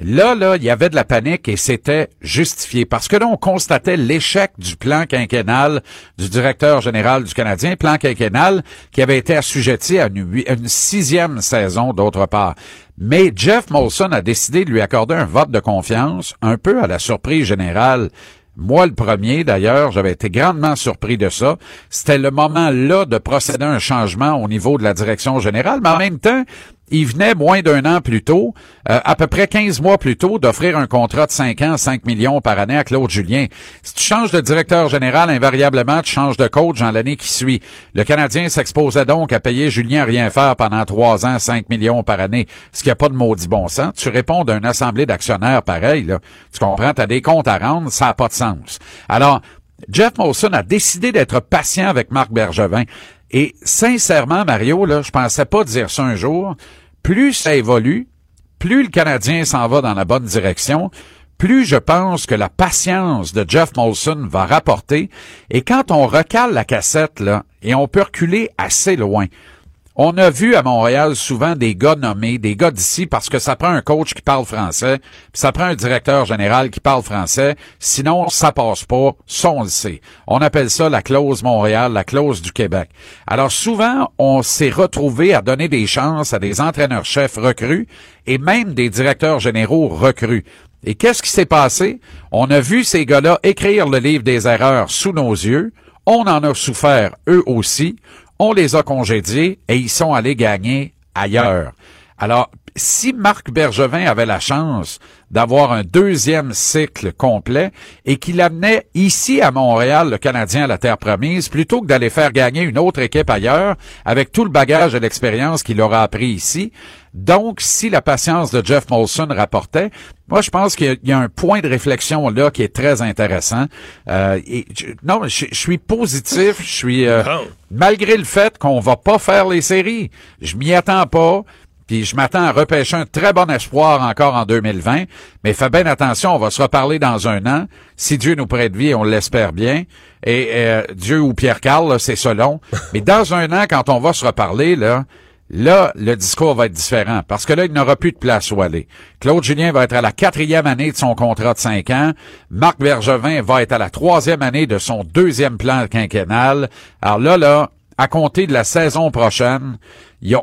Là, il y avait de la panique et c'était justifié. Parce que là, on constatait l'échec du plan quinquennal du directeur général du Canadien, plan quinquennal qui avait été assujetti à une 6e saison d'autre part. Mais Jeff Molson a décidé de lui accorder un vote de confiance, un peu à la surprise générale. Moi, le premier, d'ailleurs, j'avais été grandement surpris de ça. C'était le moment là de procéder à un changement au niveau de la direction générale, mais en même temps, il venait moins d'un an plus tôt, à peu près 15 mois plus tôt, d'offrir un contrat de 5 ans, 5 millions par année à Claude Julien. Si tu changes de directeur général, invariablement, tu changes de coach dans l'année qui suit. Le Canadien s'exposait donc à payer Julien à rien faire pendant 3 ans, 5 millions par année, ce qui n'a pas de maudit bon sens. Tu réponds d'une assemblée d'actionnaires pareil, là. Tu comprends, tu as des comptes à rendre, ça n'a pas de sens. Alors, Jeff Molson a décidé d'être patient avec Marc Bergevin. Et sincèrement, Mario, là, je pensais pas dire ça un jour. Plus ça évolue, plus le Canadien s'en va dans la bonne direction, plus je pense que la patience de Jeff Molson va rapporter. Et quand on recale la cassette, là, et on peut reculer assez loin, On a vu à Montréal souvent des gars nommés, des gars d'ici, parce que ça prend un coach qui parle français, puis ça prend un directeur général qui parle français, sinon ça passe pas, ça on le sait. On appelle ça la clause Montréal, la clause du Québec. Alors souvent, on s'est retrouvé à donner des chances à des entraîneurs-chefs recrues et même des directeurs généraux recrues. Et qu'est-ce qui s'est passé? On a vu ces gars-là écrire le livre des erreurs sous nos yeux, on en a souffert eux aussi, on les a congédiés et ils sont allés gagner ailleurs. Alors, si Marc Bergevin avait la chance d'avoir un deuxième cycle complet et qu'il amenait ici à Montréal le Canadien à la terre promise, plutôt que d'aller faire gagner une autre équipe ailleurs avec tout le bagage et l'expérience qu'il aura appris ici, donc si la patience de Jeff Molson rapportait, moi je pense qu'il y a un point de réflexion là qui est très intéressant. Je suis positif, je suis malgré le fait qu'on va pas faire les séries, je m'y attends pas. Puis je m'attends à repêcher un très bon espoir encore en 2020. Mais fais bien attention, on va se reparler dans un an. Si Dieu nous prête vie, on l'espère bien. Et Dieu ou Pierre-Carl, là, c'est selon. Mais dans un an, quand on va se reparler, là, le discours va être différent. Parce que là, il n'aura plus de place où aller. Claude Julien va être à la 4e année de son contrat de 5 ans. Marc Bergevin va être à la 3e année de son 2e plan quinquennal. Alors là, à compter de la saison prochaine,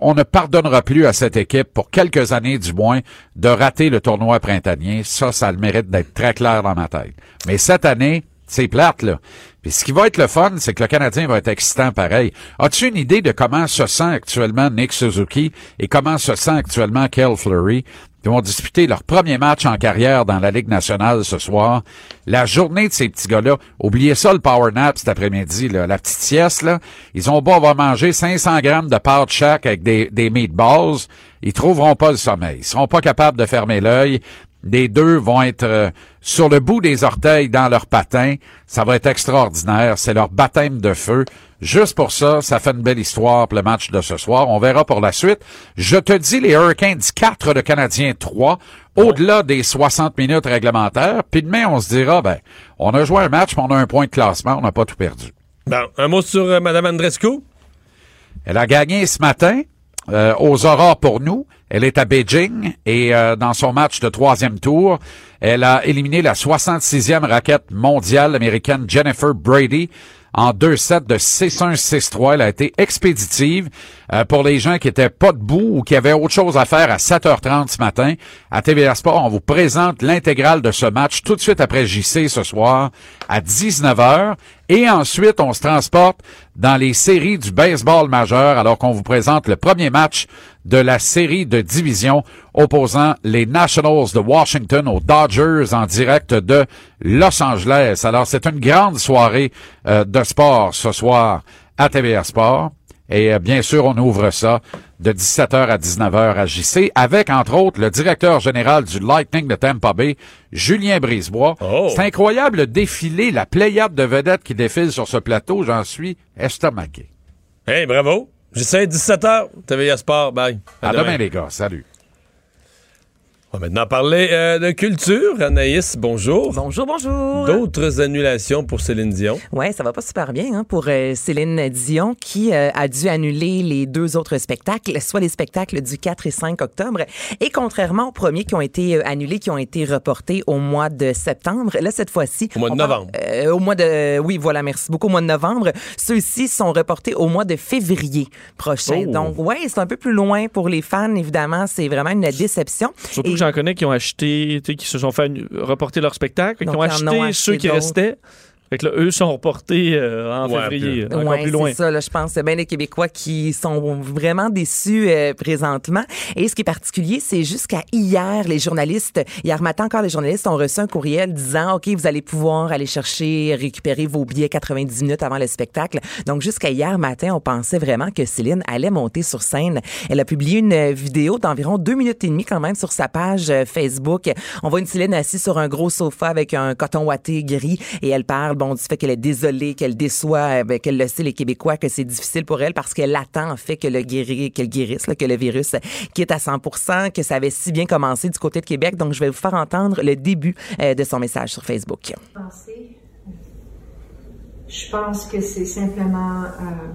on ne pardonnera plus à cette équipe, pour quelques années du moins, de rater le tournoi printanier. Ça a le mérite d'être très clair dans ma tête. Mais cette année, c'est plate, là. Puis ce qui va être le fun, c'est que le Canadien va être excitant pareil. As-tu une idée de comment se sent actuellement Nick Suzuki et comment se sent actuellement Cal Fleury? Ils vont disputer leur premier match en carrière dans la Ligue nationale ce soir. La journée de ces petits gars-là, oubliez ça le power nap cet après-midi, là, la petite sieste, là. Ils ont beau avoir mangé 500 grammes de pâtes chaque avec des meatballs, ils trouveront pas le sommeil. Ils seront pas capables de fermer l'œil. Les deux vont être sur le bout des orteils dans leur patin. Ça va être extraordinaire. C'est leur baptême de feu. Juste pour ça, ça fait une belle histoire pour le match de ce soir. On verra pour la suite. Je te dis les Hurricanes 4, le Canadien 3, au-delà des 60 minutes réglementaires. Puis demain, on se dira, on a joué un match, mais on a un point de classement. On n'a pas tout perdu. Bon, un mot sur Mme Andrescu. Elle a gagné ce matin. Aux aurores pour nous. Elle est à Beijing et dans son match de 3e tour, elle a éliminé la 66e raquette mondiale américaine Jennifer Brady en 2-7 de 6-1-6-3. Elle a été expéditive. Pour les gens qui étaient pas debout ou qui avaient autre chose à faire à 7h30 ce matin, à TVA Sport, on vous présente l'intégrale de ce match tout de suite après JC ce soir à 19h. Et ensuite, on se transporte dans les séries du baseball majeur alors qu'on vous présente le premier match de la série de division opposant les Nationals de Washington aux Dodgers en direct de Los Angeles. Alors, c'est une grande soirée de sport ce soir à TVA Sport. Et bien sûr, on ouvre ça de 17h à 19h à JC avec, entre autres, le directeur général du Lightning de Tampa Bay, Julien Brisebois. Oh. C'est incroyable le défilé, la pléiade de vedettes qui défile sur ce plateau. J'en suis estomaqué. Hey, bravo. JC, 17h. TVA Sport, bye. À demain, les gars. Salut. On va maintenant parler de culture. Anaïs, bonjour. Bonjour, bonjour. D'autres annulations pour Céline Dion. Oui, ça va pas super bien pour Céline Dion qui a dû annuler les 2 autres spectacles, soit les spectacles du 4 et 5 octobre. Et contrairement aux premiers qui ont été annulés, qui ont été reportés au mois de septembre, là, cette fois-ci... Au mois de novembre. Oui, voilà, merci beaucoup. Au mois de novembre, ceux-ci sont reportés au mois de février prochain. Oh. Donc, oui, c'est un peu plus loin pour les fans, évidemment. C'est vraiment une déception. Surtout que j'en connais qui ont acheté, qui se sont fait reporter leur spectacle, qui ont acheté ceux qui restaient. Fait que là, eux sont reportés en février, encore plus loin. C'est ça, là, je pense bien les Québécois qui sont vraiment déçus présentement. Et ce qui est particulier, c'est jusqu'à hier, hier matin encore, les journalistes ont reçu un courriel disant « OK, vous allez pouvoir aller récupérer vos billets 90 minutes avant le spectacle. » Donc, jusqu'à hier matin, on pensait vraiment que Céline allait monter sur scène. Elle a publié une vidéo d'environ 2 minutes et demie quand même sur sa page Facebook. On voit une Céline assise sur un gros sofa avec un coton ouaté gris et elle parle du fait qu'elle est désolée, qu'elle déçoit, qu'elle le sait, les Québécois, que c'est difficile pour elle parce qu'elle attend, en fait, qu'elle guérisse, là, que le virus quitte à 100%, que ça avait si bien commencé du côté de Québec. Donc, je vais vous faire entendre le début de son message sur Facebook. Je pense que c'est simplement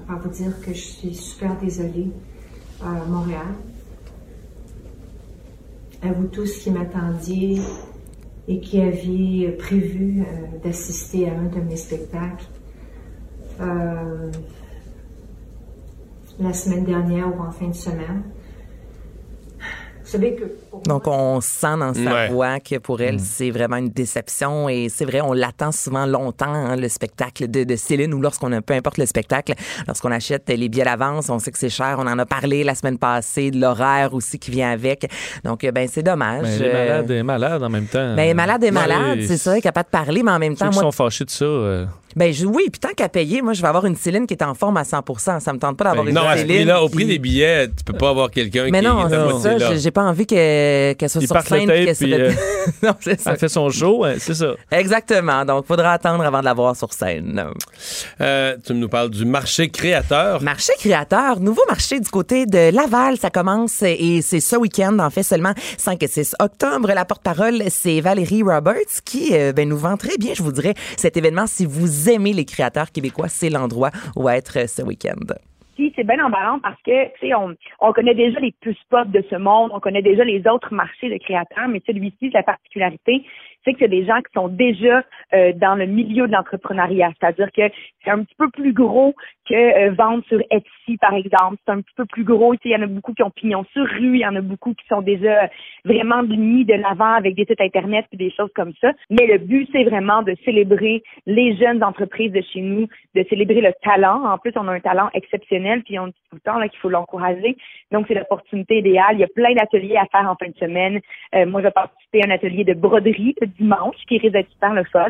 à vous dire que je suis super désolée à Montréal. À vous tous qui m'attendiez et qui aviez prévu d'assister à un de mes spectacles. La semaine dernière ou en fin de semaine. Vous savez que... Donc, on sent dans sa voix que pour elle, c'est vraiment une déception. Et c'est vrai, on l'attend souvent longtemps, hein, le spectacle de Céline, ou lorsqu'on a, peu importe le spectacle, lorsqu'on achète les billets d'avance, on sait que c'est cher. On en a parlé la semaine passée, de l'horaire aussi qui vient avec. Donc, ben c'est dommage. Mais les malades et malades en même temps. Ben, malades et malades, c'est ça, elle est capable de parler, mais en même temps... Ceux qui sont fâchés de ça... Ben oui, puis tant qu'à payer, moi, je vais avoir une Céline qui est en forme à 100%. Ça me tente pas d'avoir une Céline. Non, à ce prix-là, au prix des billets, tu peux pas avoir quelqu'un qui... Mais non, c'est ça, j'ai pas envie qu'elle soit sur scène. Non, c'est ça. Elle fait son show, c'est ça. Exactement, donc faudra attendre avant de la voir sur scène. Tu nous parles du marché créateur. Marché créateur, nouveau marché du côté de Laval, ça commence et c'est ce week-end, en fait, seulement 5 et 6 octobre. La porte-parole, c'est Valérie Roberts qui nous vend très bien, je vous dirais, cet événement. Si vous aimer les créateurs québécois, c'est l'endroit où être ce week-end. C'est bien emballant parce que, tu sais, on connaît déjà les puces pop de ce monde, on connaît déjà les autres marchés de créateurs, mais celui-ci, la particularité, c'est qu'il y a des gens qui sont déjà dans le milieu de l'entrepreneuriat, c'est-à-dire que c'est un petit peu plus gros que vendre sur Etsy, par exemple. C'est un petit peu plus gros, tu sais, il y en a beaucoup qui ont pignon sur rue, il y en a beaucoup qui sont déjà vraiment mis de l'avant avec des sites Internet et des choses comme ça. Mais le but, c'est vraiment de célébrer les jeunes entreprises de chez nous, de célébrer le talent. En plus, on a un talent exceptionnel, puis on dit tout le temps là, qu'il faut l'encourager. Donc, c'est l'opportunité idéale. Il y a plein d'ateliers à faire en fin de semaine. Moi, je vais participer à un atelier de broderie le dimanche, qui risque d'être super le fun.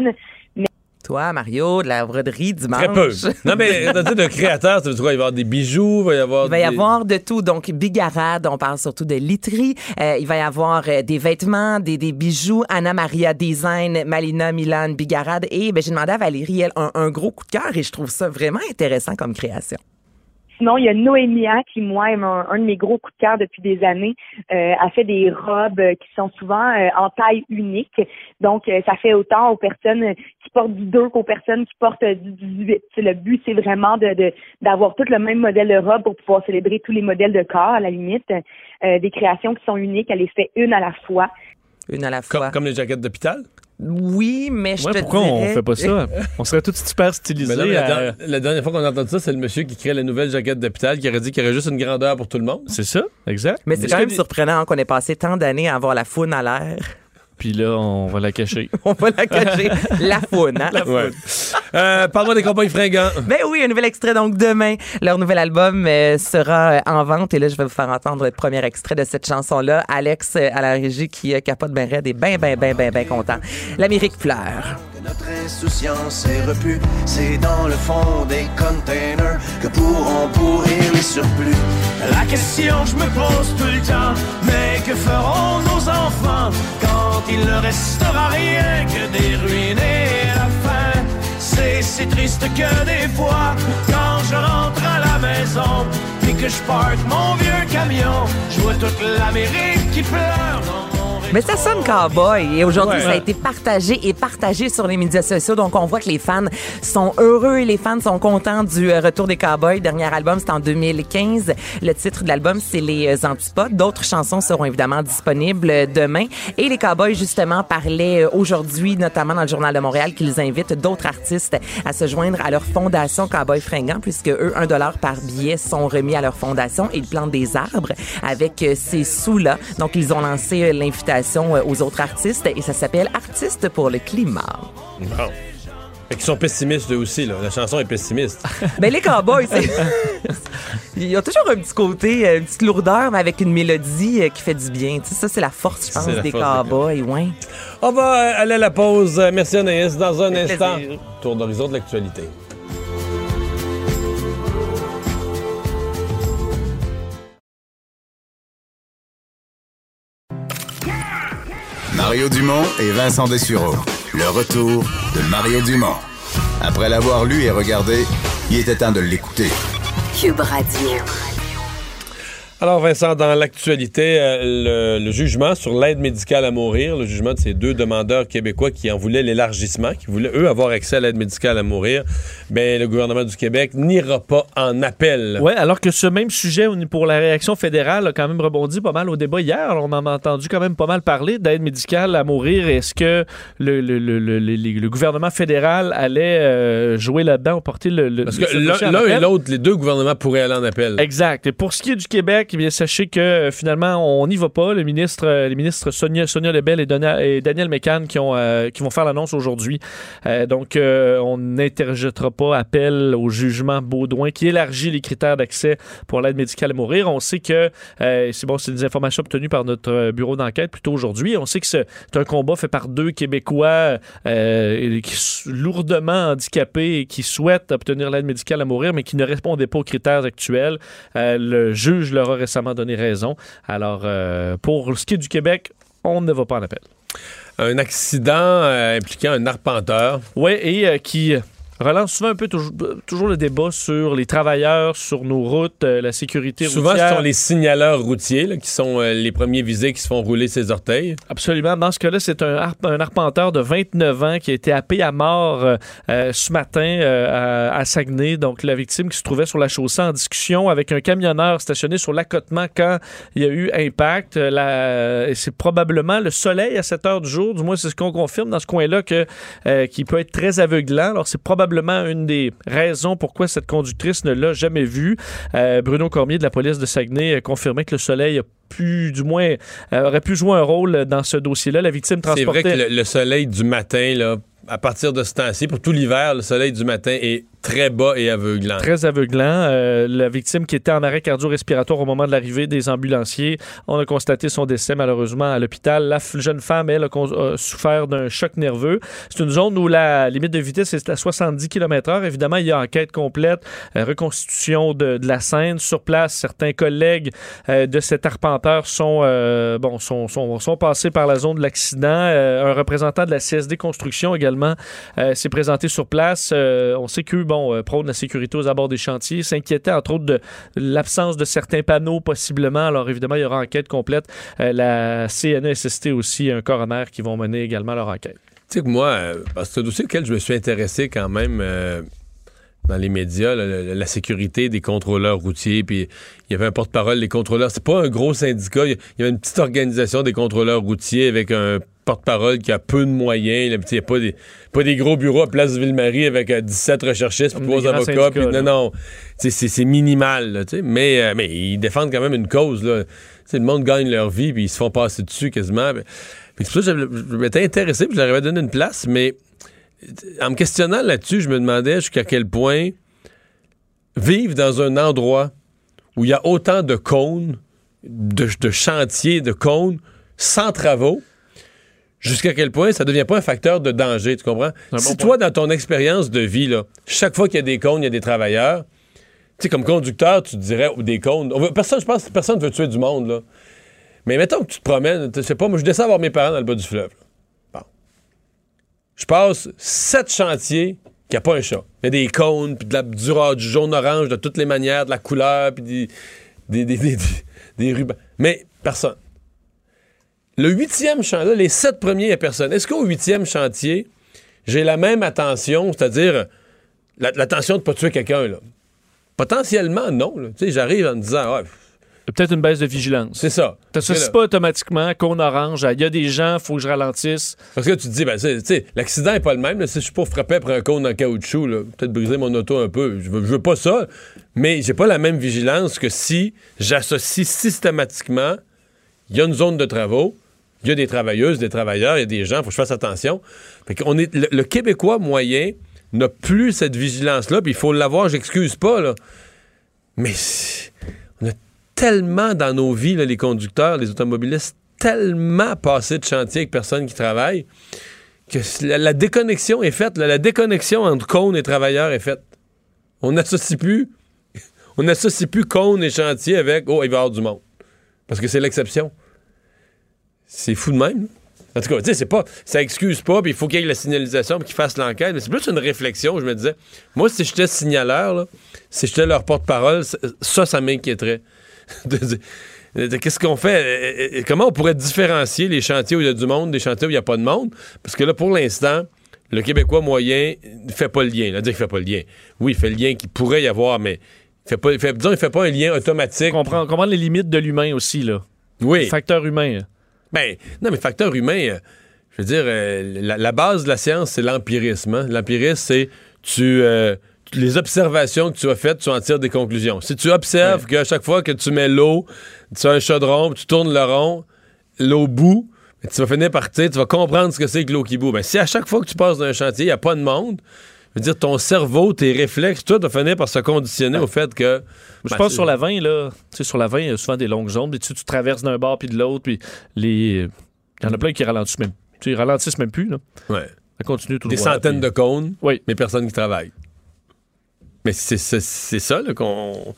Mais... Toi, Mario, de la broderie dimanche. Très peu. Non, mais de créateur, tu vas y avoir des bijoux, il va y avoir... Il va y avoir de tout. Donc, Bigarade, on parle surtout de literie. Il va y avoir des vêtements, des bijoux, Anna Maria Design, Malina Milan, Bigarade. Et ben, j'ai demandé à Valérie, elle, un gros coup de cœur et je trouve ça vraiment intéressant comme création. Sinon, il y a Noémia qui, moi, est un de mes gros coups de cœur depuis des années, a fait des robes qui sont souvent en taille unique. Donc, ça fait autant aux personnes qui portent du 2 qu'aux personnes qui portent du 18. Le but, c'est vraiment d'avoir tout le même modèle de robe pour pouvoir célébrer tous les modèles de corps, à la limite. Des créations qui sont uniques, elle les fait une à la fois. Une à la fois. Comme les jaquettes d'hôpital? Oui, mais je te pourquoi dirais... on fait pas ça? On serait tous super stylisés. Mais non, mais la dernière fois qu'on a entendu ça, c'est le monsieur qui crée la nouvelle jaquette d'hôpital qui aurait dit qu'il y aurait juste une grandeur pour tout le monde. C'est ça, exact. Mais c'est quand même surprenant qu'on ait passé tant d'années à avoir la foune à l'air. Puis là, on va la cacher. On va la cacher. La faune, hein? La faune. Ouais. Parle-moi des Cowboy Fringants. Ben oui, un nouvel extrait donc demain. Leur nouvel album sera en vente. Et là, je vais vous faire entendre le premier extrait de cette chanson-là. Alex à la régie qui capote ben raide et ben content. L'Amérique pleure. Notre insouciance est repue. C'est dans le fond des containers que pourront pourrir les surplus. La question je me pose tout le temps, mais que feront nos enfants quand il ne restera rien que des ruines et la faim? C'est si triste que des fois, quand je rentre à la maison et que je parque mon vieux camion, je vois toute l'Amérique qui pleure dans... Mais ça sonne cowboy. Et aujourd'hui, ça a été partagé sur les médias sociaux. Donc, on voit que les fans sont heureux et les fans sont contents du retour des cowboys. Dernier album, c'est en 2015. Le titre de l'album, c'est Les Antipodes. D'autres chansons seront évidemment disponibles demain. Et les cowboys, justement, parlaient aujourd'hui, notamment dans le Journal de Montréal, qu'ils invitent d'autres artistes à se joindre à leur fondation Cowboy Fringant, puisque eux, $1 par billet sont remis à leur fondation et ils plantent des arbres avec ces sous-là. Donc, ils ont lancé l'invitation aux autres artistes et ça s'appelle Artistes pour le climat. Wow. Fait qu'ils sont pessimistes eux aussi, là. La chanson est pessimiste. Ben les cowboys, ils ont toujours un petit côté, une petite lourdeur, mais avec une mélodie qui fait du bien. T'sais, ça, c'est la force, je pense, des cowboys. Ouais. On va aller à la pause. Merci Anaïs. Dans un instant, tour d'horizon de l'actualité. Mario Dumont et Vincent Desireaux. Le retour de Mario Dumont. Après l'avoir lu et regardé, il était temps de l'écouter. Cube Radio. Alors Vincent, dans l'actualité, le jugement sur l'aide médicale à mourir, le jugement de ces deux demandeurs québécois qui en voulaient l'élargissement, qui voulaient eux avoir accès à l'aide médicale à mourir, bien le gouvernement du Québec n'ira pas en appel. Oui, alors que ce même sujet pour la réaction fédérale a quand même rebondi pas mal au débat hier. Alors, on en a entendu quand même pas mal parler d'aide médicale à mourir. Est-ce que le gouvernement fédéral allait jouer là-dedans, porter le... Parce que l'un et l'autre, les deux gouvernements pourraient aller en appel. Exact. Et pour ce qui est du Québec, eh bien, sachez que finalement, on n'y va pas. Les ministres Sonia Lebel et Daniel Mécan qui vont faire l'annonce aujourd'hui. Donc, on n'interjettera pas appel au jugement Beaudoin qui élargit les critères d'accès pour l'aide médicale à mourir. On sait que, c'est des informations obtenues par notre bureau d'enquête plus tôt aujourd'hui. On sait que c'est un combat fait par deux Québécois lourdement handicapés et qui souhaitent obtenir l'aide médicale à mourir, mais qui ne répondaient pas aux critères actuels. Le juge leur a récemment donné raison. Alors, pour ce qui est du Québec, on ne va pas en appel. Un accident impliquant un arpenteur. Oui, et qui relance souvent un peu toujours le débat sur les travailleurs, sur nos routes, la sécurité routière. Souvent, ce sont les signaleurs routiers là, qui sont les premiers visés qui se font rouler ses orteils. Absolument. Dans ce cas-là, c'est un arpenteur de 29 ans qui a été happé à mort ce matin à Saguenay. Donc, la victime qui se trouvait sur la chaussée en discussion avec un camionneur stationné sur l'accotement quand il y a eu impact. C'est probablement le soleil à 7 heures du jour. Du moins, c'est ce qu'on confirme dans ce coin-là qui peut être très aveuglant. Alors, c'est probablement une des raisons pourquoi cette conductrice ne l'a jamais vue. Bruno Cormier de la police de Saguenay confirmait que le soleil aurait pu jouer un rôle dans ce dossier-là. La victime transportait... C'est vrai que le soleil du matin, là, à partir de ce temps-ci, pour tout l'hiver, le soleil du matin est très bas et aveuglant. Très aveuglant. La victime qui était en arrêt cardio-respiratoire au moment de l'arrivée des ambulanciers, on a constaté son décès malheureusement à l'hôpital. La jeune femme, elle, a souffert d'un choc nerveux. C'est une zone où la limite de vitesse est à 70 km/h. Évidemment, il y a enquête complète, reconstitution de la scène. Sur place, certains collègues de cet arpenteur sont passés par la zone de l'accident. Un représentant de la CSD Construction également s'est présenté sur place. On sait qu'eux prône la sécurité aux abords des chantiers, s'inquiétait entre autres de l'absence de certains panneaux possiblement. Alors évidemment, il y aura enquête complète. La CNESST aussi, un coroner qui vont mener également leur enquête. Tu sais que moi, parce que c'est un dossier auquel je me suis intéressé quand même dans les médias, la sécurité des contrôleurs routiers, puis il y avait un porte-parole des contrôleurs. C'est pas un gros syndicat, il y avait une petite organisation des contrôleurs routiers avec un porte-parole qui a peu de moyens. Il n'y a pas des gros bureaux à Place Ville-Marie avec 17 recherchistes, 3 avocats. Pis, non. C'est minimal. Là, mais ils défendent quand même une cause. Là. Le monde gagne leur vie puis ils se font passer dessus quasiment. Puis, c'est pour ça que je m'étais intéressé puis je leur avais donné une place. Mais en me questionnant là-dessus, je me demandais jusqu'à quel point vivre dans un endroit où il y a autant de cônes, de chantiers, de cônes, sans travaux, jusqu'à quel point ça devient pas un facteur de danger, tu comprends? Toi, dans ton expérience de vie, là, chaque fois qu'il y a des cônes, il y a des travailleurs, tu sais, comme conducteur, tu te dirais, ou des cônes, personne, je pense que personne ne veut tuer du monde, là. Mais mettons que tu te promènes, je sais pas, moi, je descends voir mes parents dans le bas du fleuve. Bon. Je passe 7 chantiers, qu'il n'y a pas un chat. Il y a des cônes, puis du jaune-orange, de toutes les manières, de la couleur, puis des rubans. Mais personne. Le 8e chantier, les 7 premiers, il n'y a personne. Est-ce qu'au 8e chantier, j'ai la même attention, c'est-à-dire l'attention de ne pas tuer quelqu'un, là? Potentiellement, non. Tu sais, j'arrive en me disant... Ouais, peut-être une baisse de vigilance. C'est ça. T'associes pas automatiquement qu'on orange. Il y a des gens, il faut que je ralentisse. Parce que tu te dis, l'accident n'est pas le même. Là, si je suis pas frappé par un cône en caoutchouc, là, peut-être briser mon auto un peu. Je veux pas ça. Mais j'ai pas la même vigilance que si j'associe systématiquement, il y a une zone de travaux, il y a des travailleuses, des travailleurs, il y a des gens, il faut que je fasse attention. Fait qu'on est, le Québécois moyen n'a plus cette vigilance-là, puis il faut l'avoir, j'excuse pas, là. Mais on a tellement dans nos vies, là, les conducteurs, les automobilistes, tellement passés de chantier avec personne qui travaille, que la déconnexion est faite, là, la déconnexion entre cône et travailleurs est faite. On n'associe plus cône et chantier avec « Oh, il va y avoir du monde ». Parce que c'est l'exception. C'est fou de même. En tout cas, tu sais, c'est pas, ça excuse pas, puis il faut qu'il y ait la signalisation pour qu'ils fassent l'enquête, mais c'est plus une réflexion. Je me disais, moi, si j'étais signaleur, là, si j'étais leur porte-parole, ça m'inquiéterait. de qu'est-ce qu'on fait? Et comment on pourrait différencier les chantiers où il y a du monde des chantiers où il n'y a pas de monde? Parce que là, pour l'instant, le Québécois moyen ne fait pas le lien. Là, dire qu'il ne fait pas le lien. Oui, il fait le lien qu'il pourrait y avoir, mais disons, il ne fait pas un lien automatique. Comprendre les limites de l'humain aussi, là. Oui. Le facteur humain. Ben, non, mais facteur humain, je veux dire, la base de la science, c'est l'empirisme. Hein? L'empirisme, c'est les observations que tu as faites, tu en tires des conclusions. Si tu observes qu'à chaque fois que tu mets l'eau, tu as un chaudron, tu tournes le rond, l'eau bout, tu vas finir par, tu vas comprendre ce que c'est que l'eau qui bout. Ben, si à chaque fois que tu passes dans un chantier, il n'y a pas de monde, je veux dire, ton cerveau, tes réflexes, tout va finir par se conditionner au fait que... je pense sur la 20, là, tu sais, sur la 20, il y a souvent des longues zones, puis tu traverses d'un bord puis de l'autre, puis les... Il y en a plein qui ralentissent même. Ils ralentissent même plus, là. Ouais. Ça continue tout le droit. Des centaines de cônes, mais personne qui travaille. Mais c'est ça là, qu'on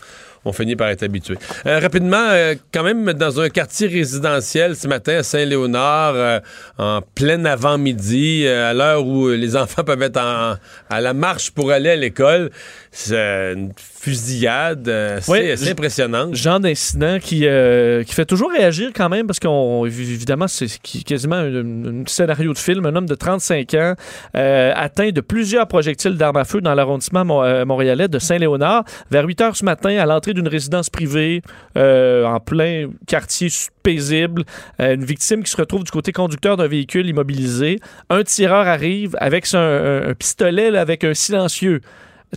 finit par être habitué. Rapidement, quand même, dans un quartier résidentiel ce matin à Saint-Léonard, en plein avant-midi, à l'heure où les enfants peuvent être à la marche pour aller à l'école, c'est une fusillade assez impressionnante. Genre d'incident qui fait toujours réagir quand même, parce qu'évidemment, c'est quasiment un scénario de film. Un homme de 35 ans atteint de plusieurs projectiles d'armes à feu dans l'arrondissement montréalais de Saint-Léonard vers 8 h ce matin à l'entrée d'une résidence privée en plein quartier paisible. Une victime qui se retrouve du côté conducteur d'un véhicule immobilisé. Un tireur arrive avec un pistolet là, avec un silencieux.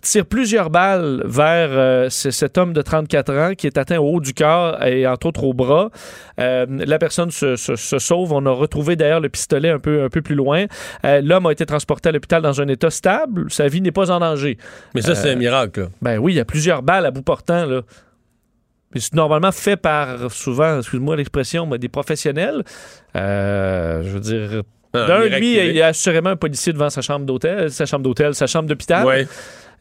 Tire plusieurs balles vers cet homme de 34 ans qui est atteint au haut du corps et entre autres au bras. La personne se sauve. On a retrouvé d'ailleurs le pistolet un peu plus loin. L'homme a été transporté à l'hôpital dans un état stable. Sa vie n'est pas en danger. Mais ça, c'est un miracle. Là. Ben oui, il y a plusieurs balles à bout portant, là. Mais c'est normalement fait par, souvent, excuse-moi l'expression, mais des professionnels. Je veux dire... Lui, il y a assurément un policier devant sa chambre d'hôpital. Ouais.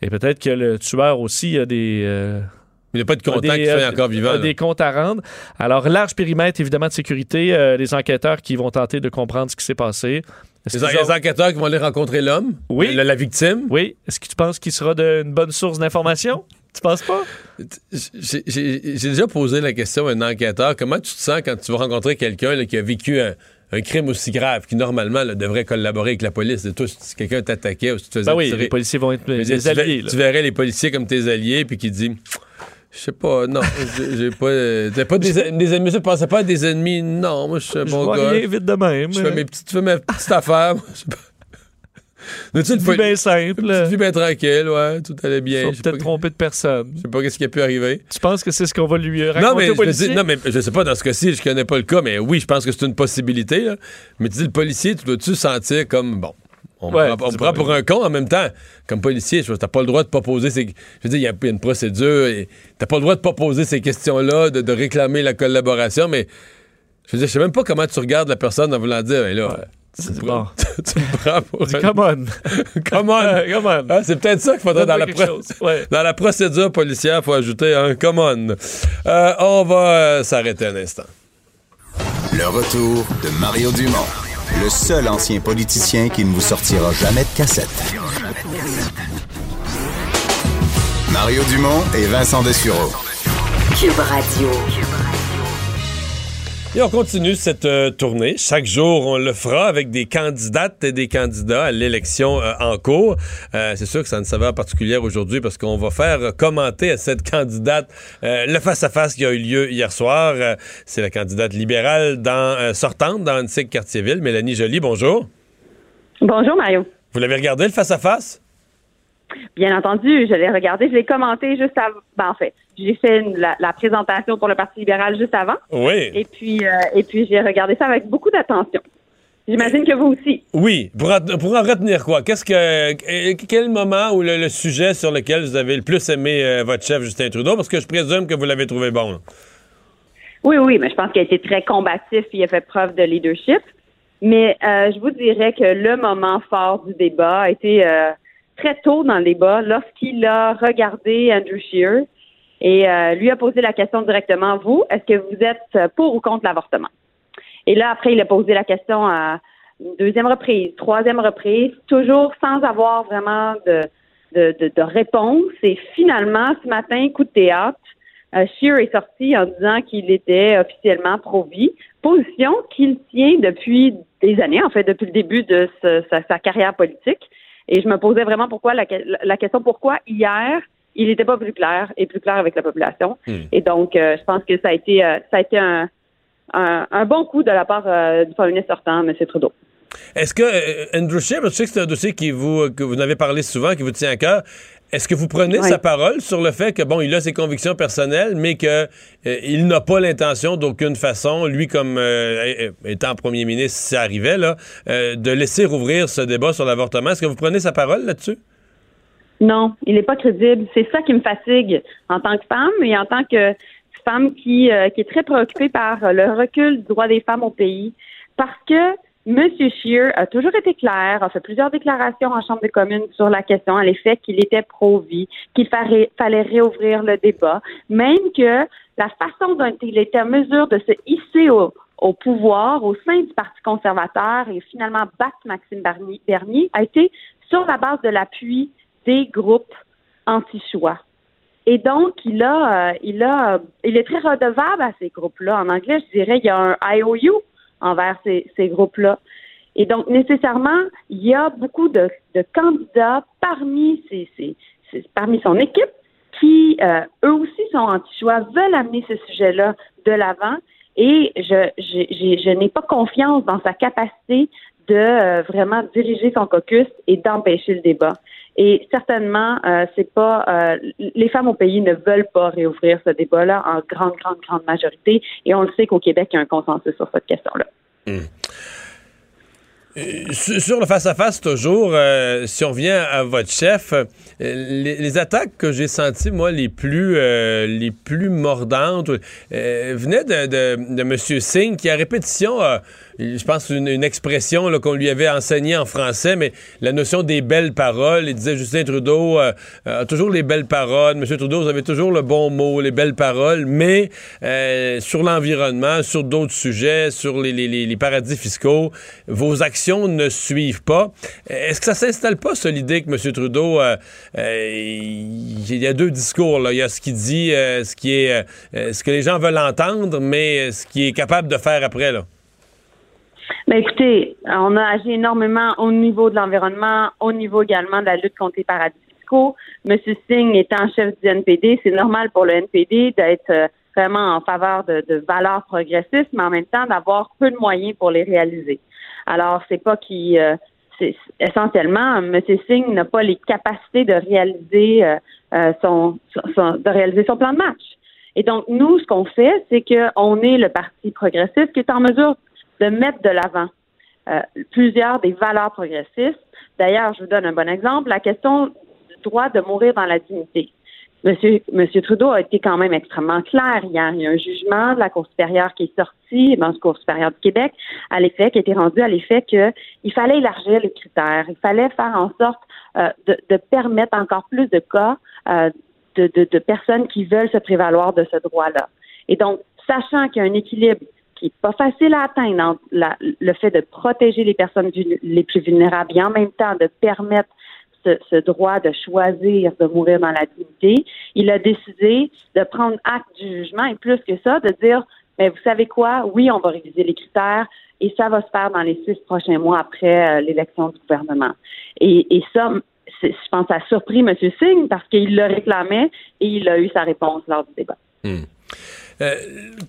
Et peut-être que le tueur aussi a des... il n'y a pas de contact qui soit encore vivant. Il y a des comptes à rendre. Alors, large périmètre, évidemment, de sécurité. Les enquêteurs qui vont tenter de comprendre ce qui s'est passé. Les enquêteurs qui vont aller rencontrer l'homme? Oui. La victime? Oui. Est-ce que tu penses qu'il sera d'une bonne source d'information? Tu penses pas? J'ai déjà posé la question à un enquêteur. Comment tu te sens quand tu vas rencontrer quelqu'un là, qui a vécu un crime aussi grave qui, normalement, là, devrait collaborer avec la police. Et toi, si quelqu'un t'attaquait ou si tu te faisais tirer... les policiers vont être des alliés. Tu verrais les policiers comme tes alliés, puis qui disent... Je sais pas, non, j'ai pas... T'as pas des ennemis, je pensais pas à des ennemis. Non, moi, je suis un bon gars. Je vois rien vite de même. Je fais ma petite affaire, moi, je sais pas. Une petite vie bien simple. Une petite vie bien tranquille, ouais, tout allait bien. Ils sont peut-être trompés de personne. Je sais pas ce qui a pu arriver. Tu penses que c'est ce qu'on va lui raconter au policier? Non, mais je sais pas, dans ce cas-ci, je connais pas le cas, mais oui, je pense que c'est une possibilité. Là. Mais tu dis, le policier, tu dois-tu sentir comme, bon, on me prend pour un con en même temps. Comme policier, t'as pas le droit de pas poser ces... Je veux dire, il y a une procédure, et t'as pas le droit de pas poser ces questions-là, de réclamer la collaboration, mais je veux dire, je sais même pas comment tu regardes la personne en voulant dire, ben là... Ouais. Tu me prends pour... Come on. Ah, c'est peut-être ça qu'il faudrait dans la procédure policière, il faut ajouter un come on. On va s'arrêter un instant. Le retour de Mario Dumont, le seul ancien politicien qui ne vous sortira jamais de cassette. Mario Dumont et Vincent Desireaux. Cube Radio. Et on continue cette tournée. Chaque jour, on le fera avec des candidates et des candidats à l'élection en cours. C'est sûr que ça a une saveur particulière aujourd'hui parce qu'on va faire commenter à cette candidate le face-à-face qui a eu lieu hier soir. C'est la candidate libérale sortante dans Annecy-Cartierville, Mélanie Joly. Bonjour. Bonjour, Mario. Vous l'avez regardé, le face-à-face? Bien entendu, je l'ai regardé. Je l'ai commenté juste avant. Ben, en fait, j'ai fait la présentation pour le Parti libéral juste avant. Oui. Et puis j'ai regardé ça avec beaucoup d'attention. J'imagine que vous aussi. Oui. Pour en retenir quoi? Quel moment ou le sujet sur lequel vous avez le plus aimé votre chef Justin Trudeau? Parce que je présume que vous l'avez trouvé bon. Là. Oui, mais je pense qu'il a été très combatif. Il a fait preuve de leadership. Mais je vous dirais que le moment fort du débat a été... très tôt dans le débat, lorsqu'il a regardé Andrew Scheer et lui a posé la question directement, vous, est-ce que vous êtes pour ou contre l'avortement? Et là, après, il a posé la question à une deuxième reprise, troisième reprise, toujours sans avoir vraiment de réponse. Et finalement, ce matin, coup de théâtre, Scheer est sorti en disant qu'il était officiellement pro-vie, position qu'il tient depuis des années, en fait, depuis le début de sa carrière politique. Et je me posais vraiment pourquoi la question pourquoi hier, il n'était pas plus clair avec la population. Et donc, je pense que ça a été un bon coup de la part du premier ministre sortant, M. Trudeau. Est-ce que, Andrew Scheer, je sais que c'est un dossier que vous n'avez parlé souvent, qui vous tient à cœur, est-ce que vous prenez sa parole sur le fait que, bon, il a ses convictions personnelles, mais que il n'a pas l'intention d'aucune façon, lui comme étant premier ministre, si ça arrivait, là, de laisser rouvrir ce débat sur l'avortement? Est-ce que vous prenez sa parole là-dessus? Non, il n'est pas crédible. C'est ça qui me fatigue en tant que femme et en tant que femme qui est très préoccupée par le recul du droit des femmes au pays, parce que M. Scheer a toujours été clair, a fait plusieurs déclarations en Chambre des communes sur la question, à l'effet qu'il était pro-vie, qu'il fallait réouvrir le débat, même que la façon dont il était en mesure de se hisser au pouvoir au sein du Parti conservateur et finalement battre Maxime Bernier a été sur la base de l'appui des groupes anti-choix. Et donc, il est très redevable à ces groupes-là. En anglais, je dirais, il y a un IOU envers ces groupes-là. Et donc, nécessairement, il y a beaucoup de candidats parmi son équipe qui, eux aussi, sont anti-choix, veulent amener ce sujet-là de l'avant. Et je n'ai pas confiance dans sa capacité de vraiment diriger son caucus et d'empêcher le débat. Et certainement, c'est pas les femmes au pays ne veulent pas réouvrir ce débat-là en grande majorité. Et on le sait qu'au Québec, il y a un consensus sur cette question-là. Sur le face-à-face, toujours, si on revient à votre chef, les attaques que j'ai senties, moi, les plus mordantes, venaient de M. Singh, qui, à répétition, je pense une expression là, qu'on lui avait enseignée en français, mais la notion des belles paroles. Il disait Justin Trudeau a toujours les belles paroles. M. Trudeau, vous avez toujours le bon mot, les belles paroles, mais sur l'environnement, sur d'autres sujets, sur les paradis fiscaux, vos actions ne suivent pas. Est-ce que ça s'installe pas, ça, l'idée que M. Trudeau, il y a deux discours, là. Il y a ce qu'il dit, ce que les gens veulent entendre, mais ce qu'il est capable de faire après, là? Ben écoutez, on a agi énormément au niveau de l'environnement, au niveau également de la lutte contre les paradis fiscaux. M. Singh étant chef du NPD, c'est normal pour le NPD d'être vraiment en faveur de valeurs progressistes, mais en même temps d'avoir peu de moyens pour les réaliser. Alors, c'est pas qui essentiellement, M. Singh n'a pas les capacités de réaliser son plan de match. Et donc, nous, ce qu'on fait, c'est qu'on est le parti progressiste qui est en mesure de mettre de l'avant plusieurs des valeurs progressistes. D'ailleurs, je vous donne un bon exemple, la question du droit de mourir dans la dignité. Monsieur Trudeau a été quand même extrêmement clair hier. Il y a un jugement de la Cour supérieure qui est sorti, la Cour supérieure du Québec, à l'effet, qui a été rendu à l'effet qu'il fallait élargir les critères. Il fallait faire en sorte de permettre encore plus de cas de personnes qui veulent se prévaloir de ce droit-là. Et donc, sachant qu'il y a un équilibre qui n'est pas facile à atteindre entre le fait de protéger les personnes les plus vulnérables et en même temps de permettre ce droit de choisir de mourir dans la dignité, il a décidé de prendre acte du jugement et plus que ça, de dire, mais vous savez quoi, oui, on va réviser les critères et ça va se faire dans les 6 prochains mois après l'élection du gouvernement. Et ça, je pense, ça a surpris M. Singh parce qu'il le réclamait et il a eu sa réponse lors du débat.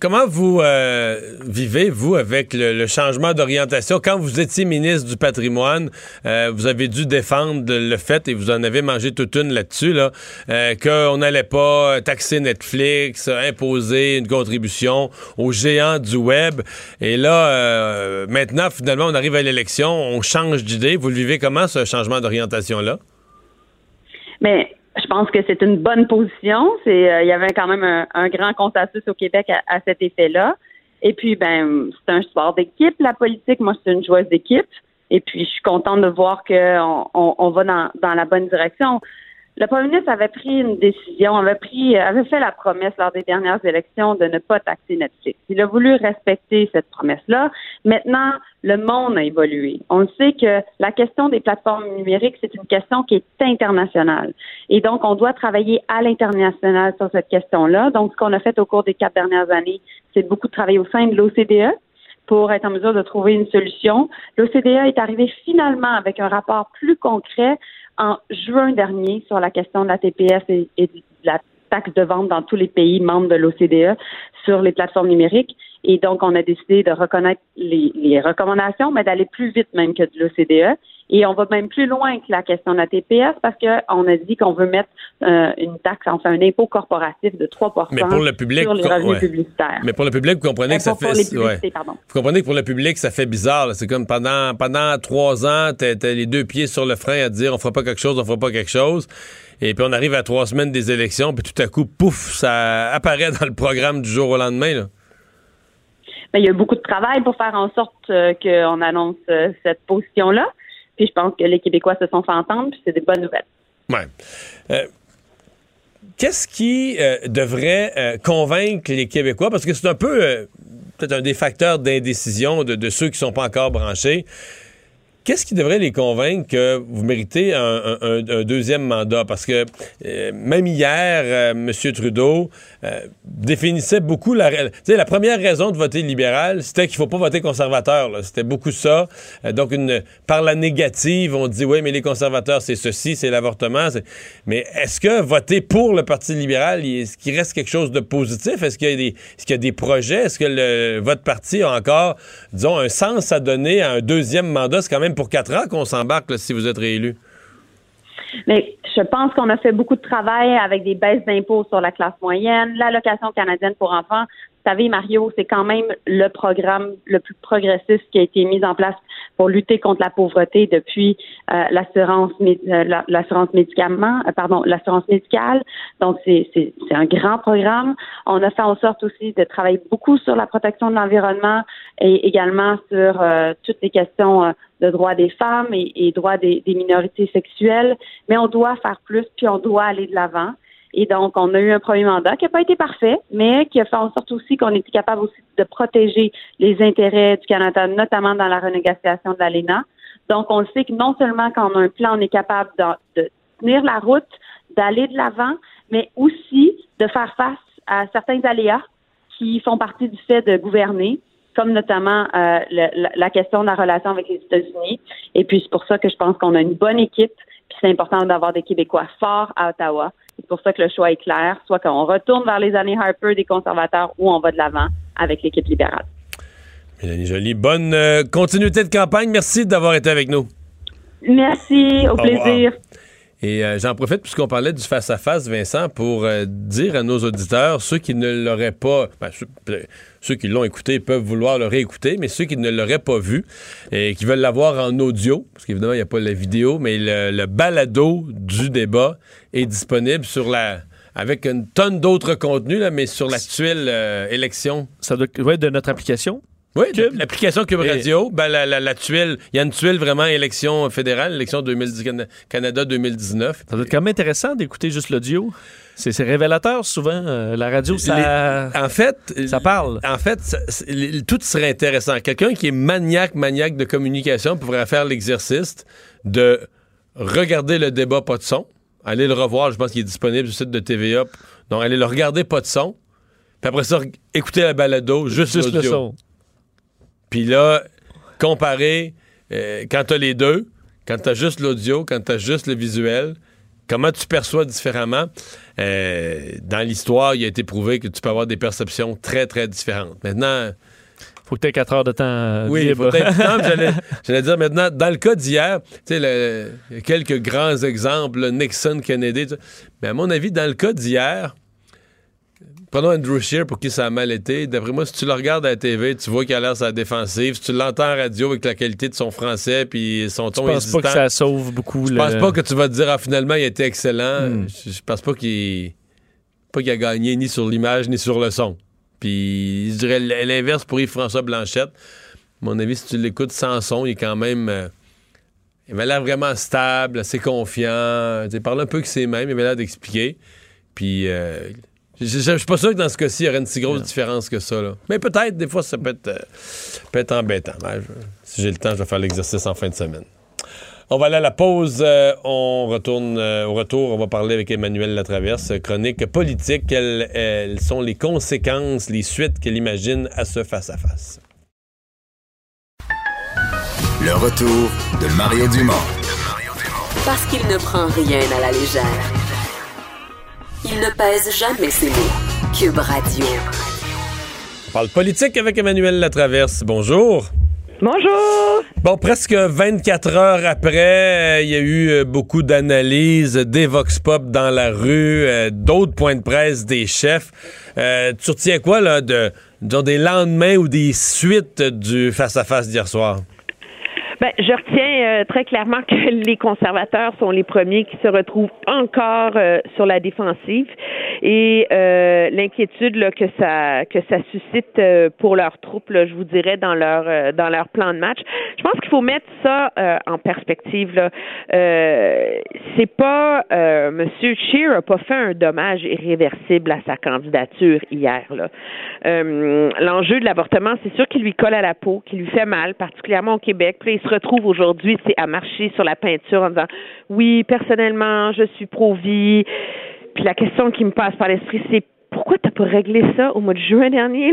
Comment vous vivez, vous, avec le changement d'orientation? Quand vous étiez ministre du patrimoine, vous avez dû défendre le fait, et vous en avez mangé toute une là-dessus, là, qu'on n'allait pas taxer Netflix, imposer une contribution aux géants du web. Et là, maintenant, finalement, on arrive à l'élection, on change d'idée. Vous le vivez comment, ce changement d'orientation-là? Mais je pense que c'est une bonne position. Il y avait quand même un grand consensus au Québec à cet effet-là. Et puis, ben, c'est un sport d'équipe, la politique. Moi, c'est une joueuse d'équipe. Et puis, je suis contente de voir qu'on va dans la bonne direction. Le premier ministre avait pris une décision, avait fait la promesse lors des dernières élections de ne pas taxer Netflix. Il a voulu respecter cette promesse-là. Maintenant, le monde a évolué. On sait que la question des plateformes numériques, c'est une question qui est internationale. Et donc, on doit travailler à l'international sur cette question-là. Donc, ce qu'on a fait au cours des 4 dernières années, c'est beaucoup de travail au sein de l'OCDE pour être en mesure de trouver une solution. L'OCDE est arrivé finalement avec un rapport plus concret en juin dernier sur la question de la TPS et de la taxe de vente dans tous les pays membres de l'OCDE sur les plateformes numériques. Et donc, on a décidé de reconnaître les recommandations, mais d'aller plus vite même que de l'OCDE. Et on va même plus loin que la question de la TPS parce qu'on a dit qu'on veut mettre une taxe, enfin un impôt corporatif de 3% mais pour le public, sur les revenus publicitaires. Mais pour le public, vous comprenez que ça fait... Vous comprenez que pour le public, ça fait bizarre. Là. C'est comme pendant 3 ans, t'as les 2 pieds sur le frein à dire on fera pas quelque chose. Et puis on arrive à 3 semaines des élections, puis tout à coup, pouf, ça apparaît dans le programme du jour au lendemain, là. Mais il y a beaucoup de travail pour faire en sorte qu'on annonce cette position-là. Puis je pense que les Québécois se sont fait entendre, puis c'est des bonnes nouvelles. Ouais. Qu'est-ce qui devrait convaincre les Québécois? Parce que c'est un peu peut-être un des facteurs d'indécision de ceux qui ne sont pas encore branchés. Qu'est-ce qui devrait les convaincre que vous méritez un deuxième mandat? Parce que même hier, M. Trudeau définissait beaucoup la première raison de voter libéral, c'était qu'il ne faut pas voter conservateur. Là. C'était beaucoup ça. Donc, par la négative, on dit, oui, mais les conservateurs, c'est ceci, c'est l'avortement. Mais est-ce que voter pour le Parti libéral, est-ce qu'il reste quelque chose de positif? Est-ce qu'il y a des projets? Est-ce que votre parti a encore, disons, un sens à donner à un deuxième mandat? C'est quand même pour 4 ans qu'on s'embarque là, si vous êtes réélu. Mais je pense qu'on a fait beaucoup de travail avec des baisses d'impôts sur la classe moyenne, l'allocation canadienne pour enfants. Vous savez, Mario, c'est quand même le programme le plus progressiste qui a été mis en place pour lutter contre la pauvreté depuis l'assurance médicale. Donc, c'est un grand programme. On a fait en sorte aussi de travailler beaucoup sur la protection de l'environnement et également sur toutes les questions de droits des femmes et droits des minorités sexuelles. Mais on doit faire plus, puis on doit aller de l'avant. Et donc, on a eu un premier mandat qui n'a pas été parfait, mais qui a fait en sorte aussi qu'on était capable aussi de protéger les intérêts du Canada, notamment dans la renégociation de l'ALENA. Donc, on sait que non seulement quand on a un plan, on est capable de tenir la route, d'aller de l'avant, mais aussi de faire face à certains aléas qui font partie du fait de gouverner, comme notamment la question de la relation avec les États-Unis. Et puis, c'est pour ça que je pense qu'on a une bonne équipe, puis c'est important d'avoir des Québécois forts à Ottawa. C'est pour ça que le choix est clair, soit qu'on retourne vers les années Harper des conservateurs ou on va de l'avant avec l'équipe libérale. Mélanie Joly, bonne continuité de campagne. Merci d'avoir été avec nous. Merci, au plaisir. Et j'en profite puisqu'on parlait du face-à-face, Vincent, pour dire à nos auditeurs, ceux qui ne l'auraient pas... Ben, ceux qui l'ont écouté peuvent vouloir le réécouter, mais ceux qui ne l'auraient pas vu et qui veulent l'avoir en audio, parce qu'évidemment, il n'y a pas la vidéo, mais le balado du débat est disponible sur avec une tonne d'autres contenus, là, mais sur la tuile élection. Ça doit être de notre application? Oui, l'application Cube Radio, ben la tuile, il y a une tuile vraiment élection fédérale, élection Canada 2019. Ça doit être quand même intéressant d'écouter juste l'audio. C'est révélateur souvent, la radio, ça... En fait... Ça parle. En fait, tout serait intéressant. Quelqu'un qui est maniaque de communication pourrait faire l'exercice de regarder le débat pas de son, aller le revoir, je pense qu'il est disponible sur le site de TVA, donc aller le regarder pas de son, puis après ça, écouter la balado, juste l'audio. Le son. Puis là, comparer quand t'as les deux, quand t'as juste l'audio, quand t'as juste le visuel, comment tu perçois différemment? Dans l'histoire, il a été prouvé que tu peux avoir des perceptions très, très différentes. Maintenant... Faut que t'aies 4 heures de temps libre. Oui, faut que t'aies du temps. J'allais dire maintenant, dans le cas d'hier, tu sais, quelques grands exemples, Nixon, Kennedy, mais à mon avis, dans le cas d'hier... Prenons Andrew Scheer pour qui ça a mal été. D'après moi, si tu le regardes à la TV, tu vois qu'il a l'air sur la défensive. Si tu l'entends en radio avec la qualité de son français puis son ton hésitant... Je pense pas que ça sauve beaucoup. Je pense pas que tu vas te dire « Ah, finalement, il était excellent. » Je pense pas qu'il a gagné ni sur l'image ni sur le son. Puis je dirais l'inverse pour Yves-François Blanchet. À mon avis, si tu l'écoutes sans son, il est quand même... Il avait l'air vraiment stable, assez confiant. Il parlait un peu que c'est même, il avait l'air d'expliquer. Puis, je suis pas sûr que dans ce cas-ci, il y aurait une si grosse différence que ça. Là. Mais peut-être, des fois, ça peut être embêtant. Ouais, si j'ai le temps, je vais faire l'exercice en fin de semaine. On va aller à la pause. On retourne au retour. On va parler avec Emmanuel Latraverse. Chronique politique. Quelles sont les conséquences, les suites qu'elle imagine à ce face-à-face? Le retour de Mario Dumont. Parce qu'il ne prend rien à la légère. Il ne pèse jamais ses mots. Cube Radio. On parle politique avec Emmanuel Latraverse. Bonjour. Bonjour! Bon, presque 24 heures après, il y a eu beaucoup d'analyses, des vox pop dans la rue, d'autres points de presse des chefs. Tu retiens quoi, là, des lendemains ou des suites du face-à-face d'hier soir? Ben, je retiens très clairement que les conservateurs sont les premiers qui se retrouvent encore sur la défensive et l'inquiétude là, que ça suscite pour leurs troupes, là, je vous dirais, dans leur plan de match. Je pense qu'il faut mettre ça en perspective. Là. C'est pas M. Scheer n'a pas fait un dommage irréversible à sa candidature hier. Là. L'enjeu de l'avortement, c'est sûr qu'il lui colle à la peau, qu'il lui fait mal, particulièrement au Québec. Puis se retrouve aujourd'hui, c'est à marcher sur la peinture en disant « Oui, personnellement, je suis pro-vie. » Puis la question qui me passe par l'esprit, c'est « Pourquoi t'as pas réglé ça au mois de juin dernier? »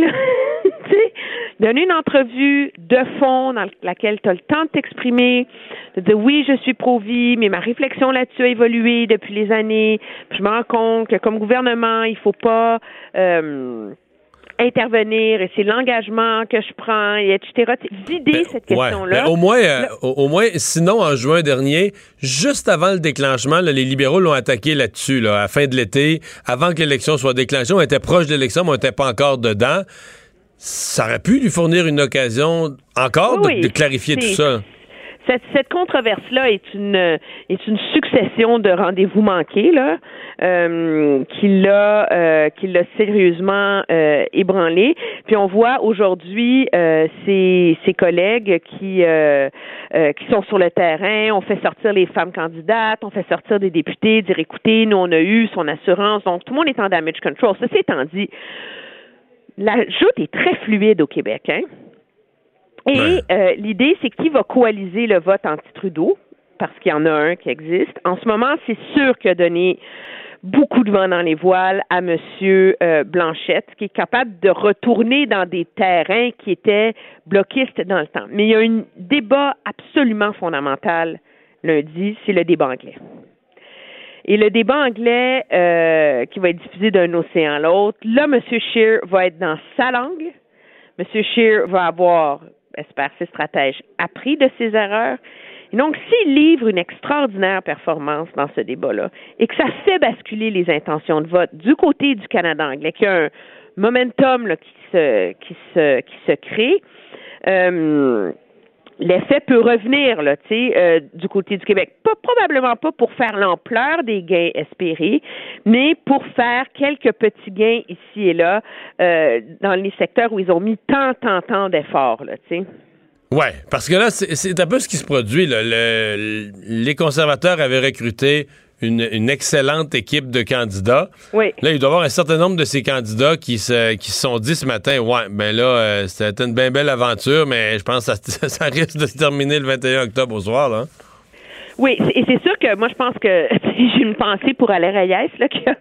Donner une entrevue de fond dans laquelle t'as le temps de t'exprimer, de dire « Oui, je suis pro-vie, mais ma réflexion là-dessus a évolué depuis les années. Puis je me rends compte que comme gouvernement, il faut pas... intervenir, et c'est l'engagement que je prends, et etc. Vider cette question-là. Au moins, sinon, en juin dernier, juste avant le déclenchement, là, les libéraux l'ont attaqué là-dessus, là, à la fin de l'été, avant que l'élection soit déclenchée. On était proche de l'élection, mais on n'était pas encore dedans. Ça aurait pu lui fournir une occasion encore de clarifier tout ça. Cette controverse-là est une succession de rendez-vous manqués là, qui l'a sérieusement ébranlé. Puis on voit aujourd'hui ses collègues qui sont sur le terrain. On fait sortir les femmes candidates, on fait sortir des députés, dire écoutez, nous on a eu son assurance. Donc tout le monde est en damage control. Ceci étant dit, la joute est très fluide au Québec, hein. Et l'idée, c'est qui va coaliser le vote anti-Trudeau, parce qu'il y en a un qui existe. En ce moment, c'est sûr qu'il a donné beaucoup de vent dans les voiles à M. Blanchet, qui est capable de retourner dans des terrains qui étaient bloquistes dans le temps. Mais il y a un débat absolument fondamental lundi, c'est le débat anglais. Et le débat anglais qui va être diffusé d'un océan à l'autre, là, M. Scheer va être dans sa langue. M. Scheer va avoir, espère ses stratèges, appris de ses erreurs. Et donc, s'il livre une extraordinaire performance dans ce débat-là et que ça fait basculer les intentions de vote du côté du Canada anglais, qu'il y a un momentum là, qui se crée, l'effet peut revenir là, du côté du Québec. Probablement pas pour faire l'ampleur des gains espérés, mais pour faire quelques petits gains ici et là dans les secteurs où ils ont mis tant d'efforts. Oui, parce que là, c'est un peu ce qui se produit. Là. Les conservateurs avaient recruté une excellente équipe de candidats. Oui. Là, il doit y avoir un certain nombre de ces candidats qui se sont dit ce matin, ouais, ben là, c'était une bien belle aventure, mais je pense que ça risque de se terminer le 21 octobre au soir, là. Oui, et c'est sûr que moi, je pense que j'ai une pensée pour Alain Laforêt, là, qui a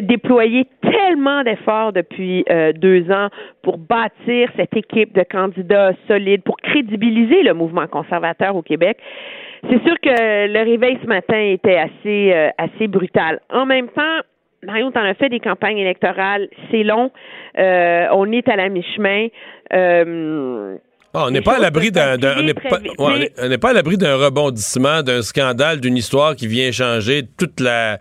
déployé tellement d'efforts depuis 2 ans pour bâtir cette équipe de candidats solides, pour crédibiliser le mouvement conservateur au Québec. C'est sûr que le réveil ce matin était assez brutal. En même temps, Mario, t'en as fait des campagnes électorales, c'est long, on est à la mi-chemin. On n'est pas à l'abri d'un rebondissement, d'un scandale, d'une histoire qui vient changer tout le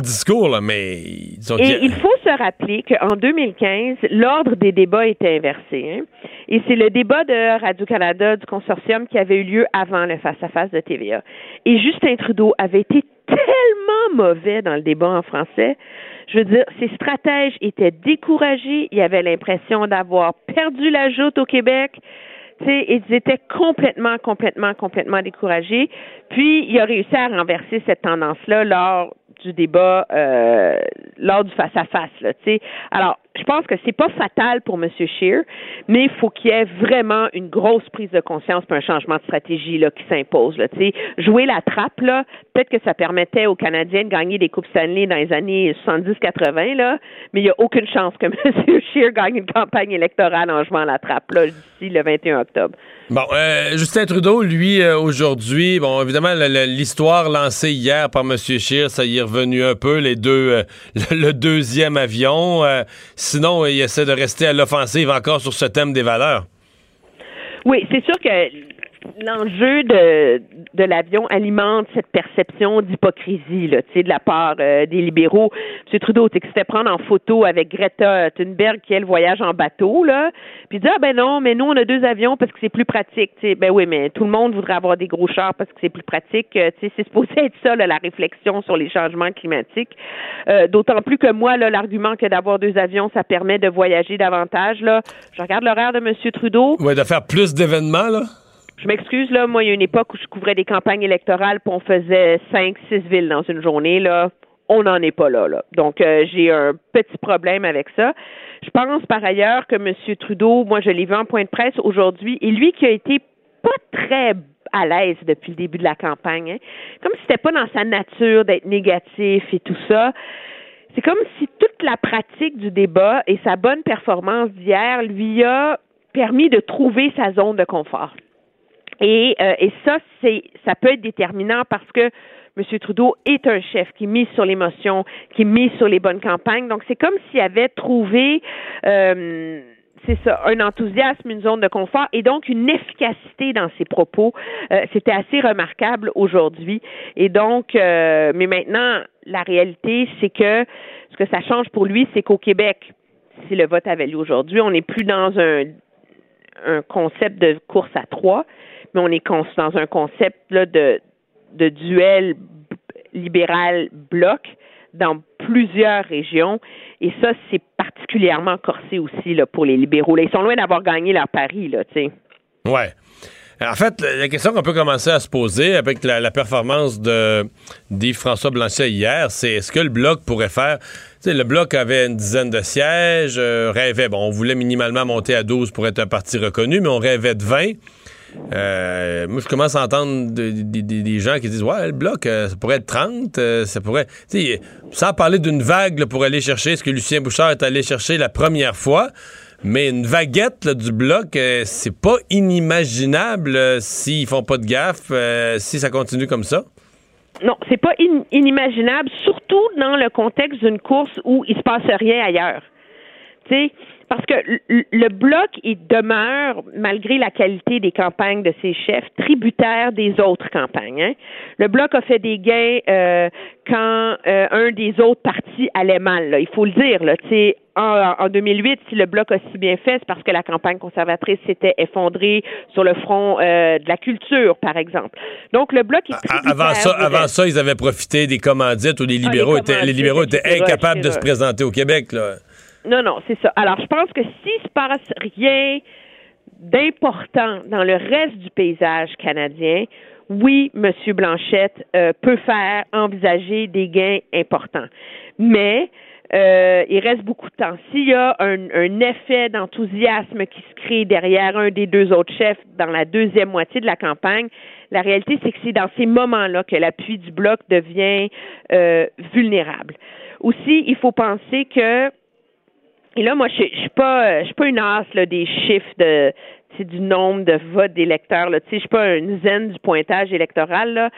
discours. Là, mais il faut se rappeler qu'en 2015, l'ordre des débats était inversé. Hein? Et c'est le débat de Radio-Canada, du consortium, qui avait eu lieu avant le face-à-face de TVA. Et Justin Trudeau avait été tellement mauvais dans le débat en français. Je veux dire, ses stratèges étaient découragés. Il avait l'impression d'avoir perdu la joute au Québec. T'sais, ils étaient complètement découragés. Puis, il a réussi à renverser cette tendance-là lors du débat, lors du face-à-face. Là, t'sais. Alors, je pense que c'est pas fatal pour M. Scheer, mais il faut qu'il y ait vraiment une grosse prise de conscience et un changement de stratégie là, qui s'impose. Là, t'sais. Jouer la trappe, là, peut-être que ça permettait aux Canadiens de gagner des Coupes Stanley dans les années 70-80, là, mais il n'y a aucune chance que M. Scheer gagne une campagne électorale en jouant la trappe là, d'ici le 21 octobre. Bon, Justin Trudeau, lui, aujourd'hui, bon, évidemment, l'histoire lancée hier par M. Scheer, ça y est revenu un peu, les deux, le deuxième avion... Sinon, il essaie de rester à l'offensive encore sur ce thème des valeurs. Oui, c'est sûr que l'enjeu de l'avion alimente cette perception d'hypocrisie là, de la part des libéraux. M. Trudeau qui se fait prendre en photo avec Greta Thunberg qui, elle, voyage en bateau, là, puis dit « Ah ben non, mais nous, on a deux avions parce que c'est plus pratique. » Ben oui, mais tout le monde voudrait avoir des gros chars parce que c'est plus pratique. C'est supposé être ça, là, la réflexion sur les changements climatiques. D'autant plus que moi, là, l'argument que d'avoir deux avions, ça permet de voyager davantage. Là. Je regarde l'horaire de M. Trudeau. Oui, de faire plus d'événements, là. Je m'excuse, là, moi, il y a une époque où je couvrais des campagnes électorales puis on faisait 5-6 villes dans une journée, là. On n'en est pas là, là. Donc, j'ai un petit problème avec ça. Je pense, par ailleurs, que M. Trudeau, moi, je l'ai vu en point de presse aujourd'hui, et lui qui a été pas très à l'aise depuis le début de la campagne, hein, comme si c'était pas dans sa nature d'être négatif et tout ça. C'est comme si toute la pratique du débat et sa bonne performance d'hier lui a permis de trouver sa zone de confort. Et ça, ça peut être déterminant parce que M. Trudeau est un chef qui mise sur l'émotion, qui mise sur les bonnes campagnes. Donc, c'est comme s'il avait trouvé, c'est ça, un enthousiasme, une zone de confort et donc une efficacité dans ses propos. C'était assez remarquable aujourd'hui. Et donc, mais maintenant, la réalité, c'est que ce que ça change pour lui, c'est qu'au Québec, si le vote avait lieu aujourd'hui, on n'est plus dans un concept de course à trois, mais on est dans un concept là, de duel libéral-bloc dans plusieurs régions. Et ça, c'est particulièrement corsé aussi là, pour les libéraux. Là, ils sont loin d'avoir gagné leur pari, là, tu sais. Ouais. En fait, la question qu'on peut commencer à se poser avec la performance d'Yves-François Blanchet hier, c'est est-ce que le Bloc pourrait faire... T'sais, le Bloc avait une dizaine de sièges, rêvait... Bon, on voulait minimalement monter à 12 pour être un parti reconnu, mais on rêvait de 20. Moi, je commence à entendre des gens qui disent « Ouais, le Bloc, ça pourrait être 30, ça pourrait... » T'sais, sans parler d'une vague là, pour aller chercher ce que Lucien Bouchard est allé chercher la première fois, mais une vaguette là, du Bloc, c'est pas inimaginable s'ils font pas de gaffe, si ça continue comme ça. Non, c'est pas inimaginable, surtout dans le contexte d'une course où il se passe rien ailleurs. Tu sais, parce que le Bloc, il demeure, malgré la qualité des campagnes de ses chefs, tributaire des autres campagnes. Hein. Le Bloc a fait des gains quand un des autres partis allait mal. Là. Il faut le dire. Là. En 2008, si le Bloc a si bien fait, c'est parce que la campagne conservatrice s'était effondrée sur le front de la culture, par exemple. Donc, le Bloc... Avant ça, ils avaient profité des commandites où les libéraux étaient incapables de se présenter au Québec, là. Non, c'est ça. Alors, je pense que s'il se passe rien d'important dans le reste du paysage canadien, oui, M. Blanchet peut faire envisager des gains importants. Mais il reste beaucoup de temps. S'il y a un effet d'enthousiasme qui se crée derrière un des deux autres chefs dans la deuxième moitié de la campagne, la réalité, c'est que c'est dans ces moments-là que l'appui du Bloc devient vulnérable. Aussi, il faut penser que... Et là, moi, je suis pas une as là, des chiffres du nombre de votes d'électeurs. Tu sais, je suis pas une zen du pointage électoral, là.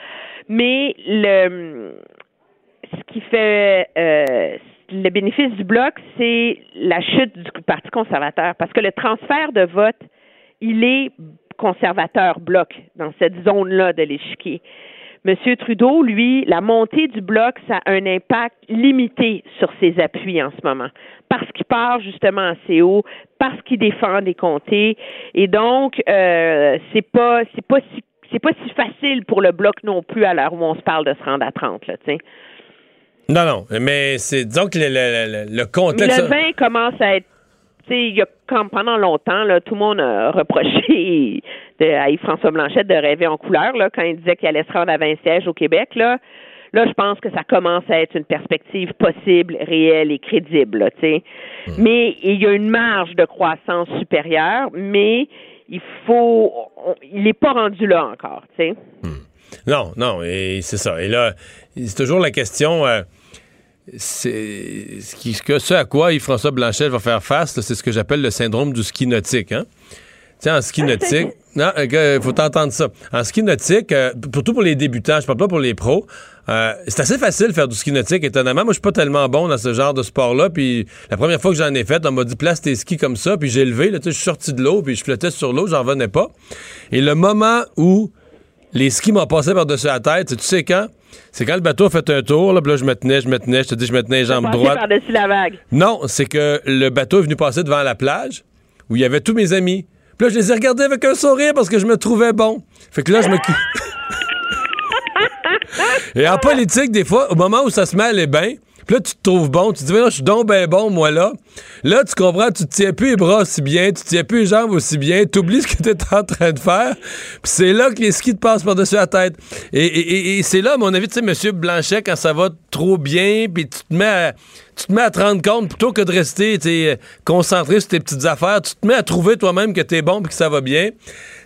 Mais ce qui fait le bénéfice du Bloc, c'est la chute du Parti conservateur. Parce que le transfert de vote, il est conservateur-Bloc dans cette zone-là de l'échiquier. M. Trudeau, lui, la montée du Bloc, ça a un impact limité sur ses appuis en ce moment, parce qu'il part justement assez haut, parce qu'il défend des comtés, et donc c'est pas si facile pour le Bloc non plus à l'heure où on se parle de se rendre à 30, là, tu sais. Non, mais c'est disons que le contexte. Mais le 20 commence à être il y a comme pendant longtemps, là, tout le monde a reproché à Yves-François Blanchet de rêver en couleur là, quand il disait qu'il allait se rendre à 20 sièges au Québec. Là, je pense que ça commence à être une perspective possible, réelle et crédible. Là, mais il y a une marge de croissance supérieure, mais il n'est pas rendu là encore. Non, et c'est ça. Et là, c'est toujours la question... c'est ce à quoi Yves-François Blanchet va faire face, là, c'est ce que j'appelle le syndrome du ski nautique. Hein? En ski nautique, il faut t'entendre ça. En ski nautique, surtout pour les débutants, je parle pas pour les pros, c'est assez facile de faire du ski nautique, étonnamment. Moi, je suis pas tellement bon dans ce genre de sport-là. Puis la première fois que j'en ai fait, on m'a dit place tes skis comme ça, puis j'ai levé, je suis sorti de l'eau, puis je flottais sur l'eau, j'en revenais pas. Et le moment où les skis m'ont passé par-dessus la tête, tu sais quand? C'est quand le bateau a fait un tour, là, puis là, je me tenais, je me tenais les jambes droites. Par-dessus la vague. Non, c'est que le bateau est venu passer devant la plage, où il y avait tous mes amis. Puis là, je les ai regardés avec un sourire parce que je me trouvais bon. Fait que là, je me... Et en politique, des fois, au moment où ça se met à aller bien, puis là, tu te trouves bon, tu te dis, mais non, je suis donc ben bon, moi, là. Là, tu comprends, tu tiens plus les bras aussi bien, tu tiens plus les jambes aussi bien, t'oublies ce que t'es en train de faire, puis c'est là que les skis te passent par-dessus la tête. Et c'est là, à mon avis, tu sais, M. Blanchet, quand ça va trop bien, puis tu te mets à te rendre compte, plutôt que de rester concentré sur tes petites affaires, tu te mets à trouver toi-même que t'es bon puis que ça va bien.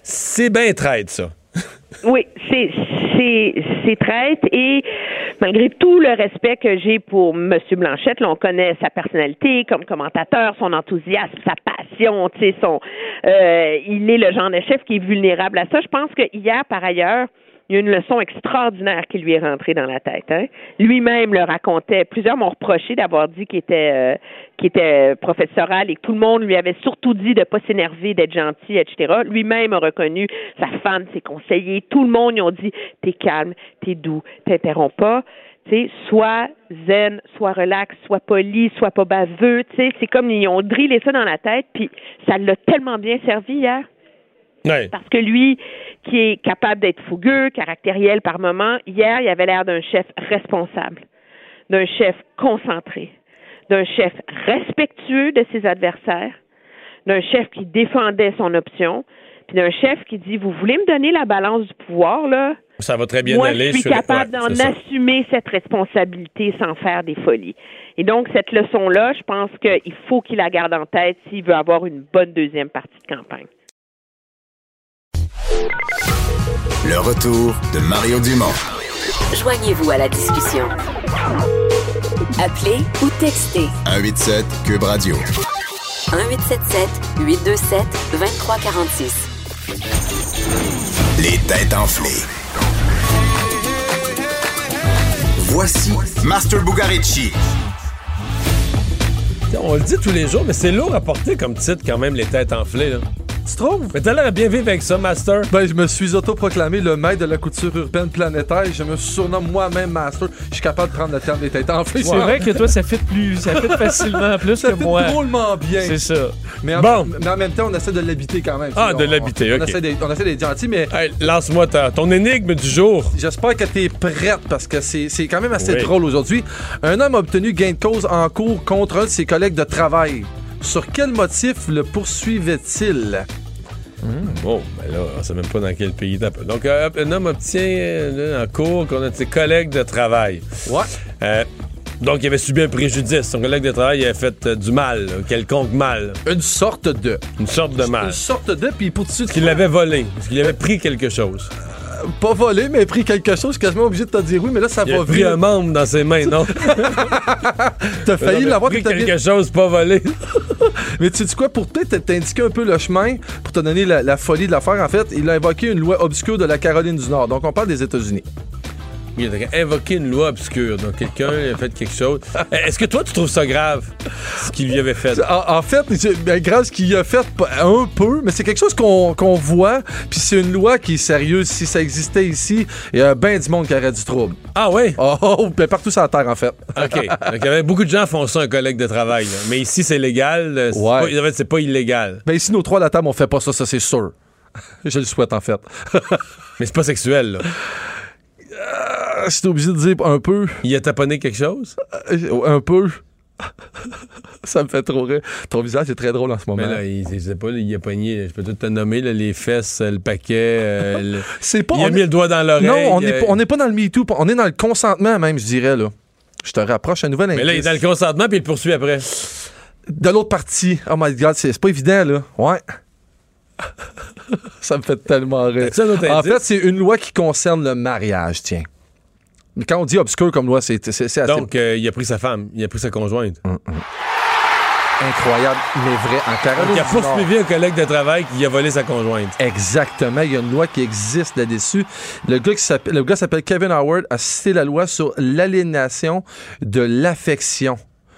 C'est bien traître, ça. Oui, c'est traite et malgré tout le respect que j'ai pour M. Blanchet, là, on connaît sa personnalité comme commentateur, son enthousiasme, sa passion, il est le genre de chef qui est vulnérable à ça. Je pense que hier, par ailleurs, il y a une leçon extraordinaire qui lui est rentrée dans la tête. Hein? Lui-même le racontait. Plusieurs m'ont reproché d'avoir dit qu'il était professoral et que tout le monde lui avait surtout dit de ne pas s'énerver, d'être gentil, etc. Lui-même a reconnu, sa femme, ses conseillers, tout le monde, ils ont dit « t'es calme, t'es doux, t'interromps pas ». Soit zen, soit relax, soit poli, soit pas baveux. C'est comme ils ont drillé ça dans la tête, puis ça l'a tellement bien servi hier. Oui. Parce que lui, qui est capable d'être fougueux, caractériel par moments, hier, il avait l'air d'un chef responsable, d'un chef concentré, d'un chef respectueux de ses adversaires, d'un chef qui défendait son option, puis d'un chef qui dit « Vous voulez me donner la balance du pouvoir, là? » Ça va très bien moi, aller. Je suis capable d'en assumer cette responsabilité sans faire des folies. Et donc, cette leçon-là, je pense qu'il faut qu'il la garde en tête s'il veut avoir une bonne deuxième partie de campagne. Le retour de Mario Dumont. Joignez-vous à la discussion. Appelez ou textez. 187 Cube Radio. 1877-827-2346. Les têtes enflées. Voici Master Bugarevici. On le dit tous les jours, mais c'est lourd à porter comme titre quand même, les têtes enflées, là. Tu trouves? Mais t'as l'air à bien vivre avec ça, Master. Ben, je me suis autoproclamé le maître de la couture urbaine planétaire. Je me surnomme moi-même Master. Je suis capable de prendre le terme des têtes enflées. C'est vrai que toi, ça fit facilement plus ça que moi. Ça fit drôlement bien. C'est ça. Mais en même temps, on essaie de l'habiter quand même. Ah, l'habiter, OK. On essaie d'être gentil, mais... Hey, lance-moi ton énigme du jour. J'espère que t'es prête, parce que c'est quand même assez drôle aujourd'hui. Un homme a obtenu gain de cause en cours contre un de ses collègues de travail. Sur quel motif le poursuivait-il? Bon, ben là, on sait même pas dans quel pays. Donc, un homme obtient en cours qu'on a de ses collègues de travail. Ouais. Donc, il avait subi un préjudice. Son collègue de travail avait fait du mal, quelconque mal. Une sorte de mal. Une sorte de, puis pour dessus... Qu'il l'avait volé, parce qu'il avait pris quelque chose. Pas volé, mais pris quelque chose. Je suis quasiment obligé de te dire oui, mais là, ça va vite. Il a pris un membre dans ses mains, non? T'as failli l'avoir... pris quelque chose, pas volé. Mais tu sais quoi, pour peut-être t'indiquer un peu le chemin, pour te donner la folie de l'affaire, en fait, il a invoqué une loi obscure de la Caroline du Nord. Donc, on parle des États-Unis. Il a invoqué une loi obscure. Donc, quelqu'un a fait quelque chose. Est-ce que toi, tu trouves ça grave, ce qu'il lui avait fait? En fait, c'est grave ce qu'il a fait un peu, mais c'est quelque chose qu'on voit, puis c'est une loi qui est sérieuse. Si ça existait ici, il y a bien du monde qui aurait du trouble. Ah oui? Oh, ben partout sur la Terre, en fait. OK. Donc, beaucoup de gens font ça, un collègue de travail. Là. Mais ici, c'est légal. En fait, c'est pas illégal. Ben ici, nos trois à la table, on fait pas ça, c'est sûr. Je le souhaite, en fait. Mais c'est pas sexuel, là. J'étais obligé de dire un peu. Il a taponné quelque chose? Un peu. Ça me fait trop rire. Ton visage est très drôle en ce moment. Mais là, il a pogné, je peux tout te nommer, là, les fesses, le paquet. C'est pas, il a mis le doigt dans l'oreille. Non, on n'est pas dans le Me Too. On est dans le consentement même, je dirais. Là. Je te rapproche à nouvel indice. Mais là, il est dans le consentement puis il poursuit après. De l'autre partie. Oh my God, c'est pas évident, là. Ouais. Ça me fait tellement rire. En fait, c'est une loi qui concerne le mariage, tiens. Quand on dit obscur comme loi, c'est assez... Donc, il a pris sa femme, il a pris sa conjointe. Incroyable, mais vrai. En Caroline, il a poursuivi un collègue de travail qui a volé sa conjointe. Exactement, il y a une loi qui existe là-dessus. Le gars s'appelle Kevin Howard, a cité la loi sur l'aliénation de l'affection.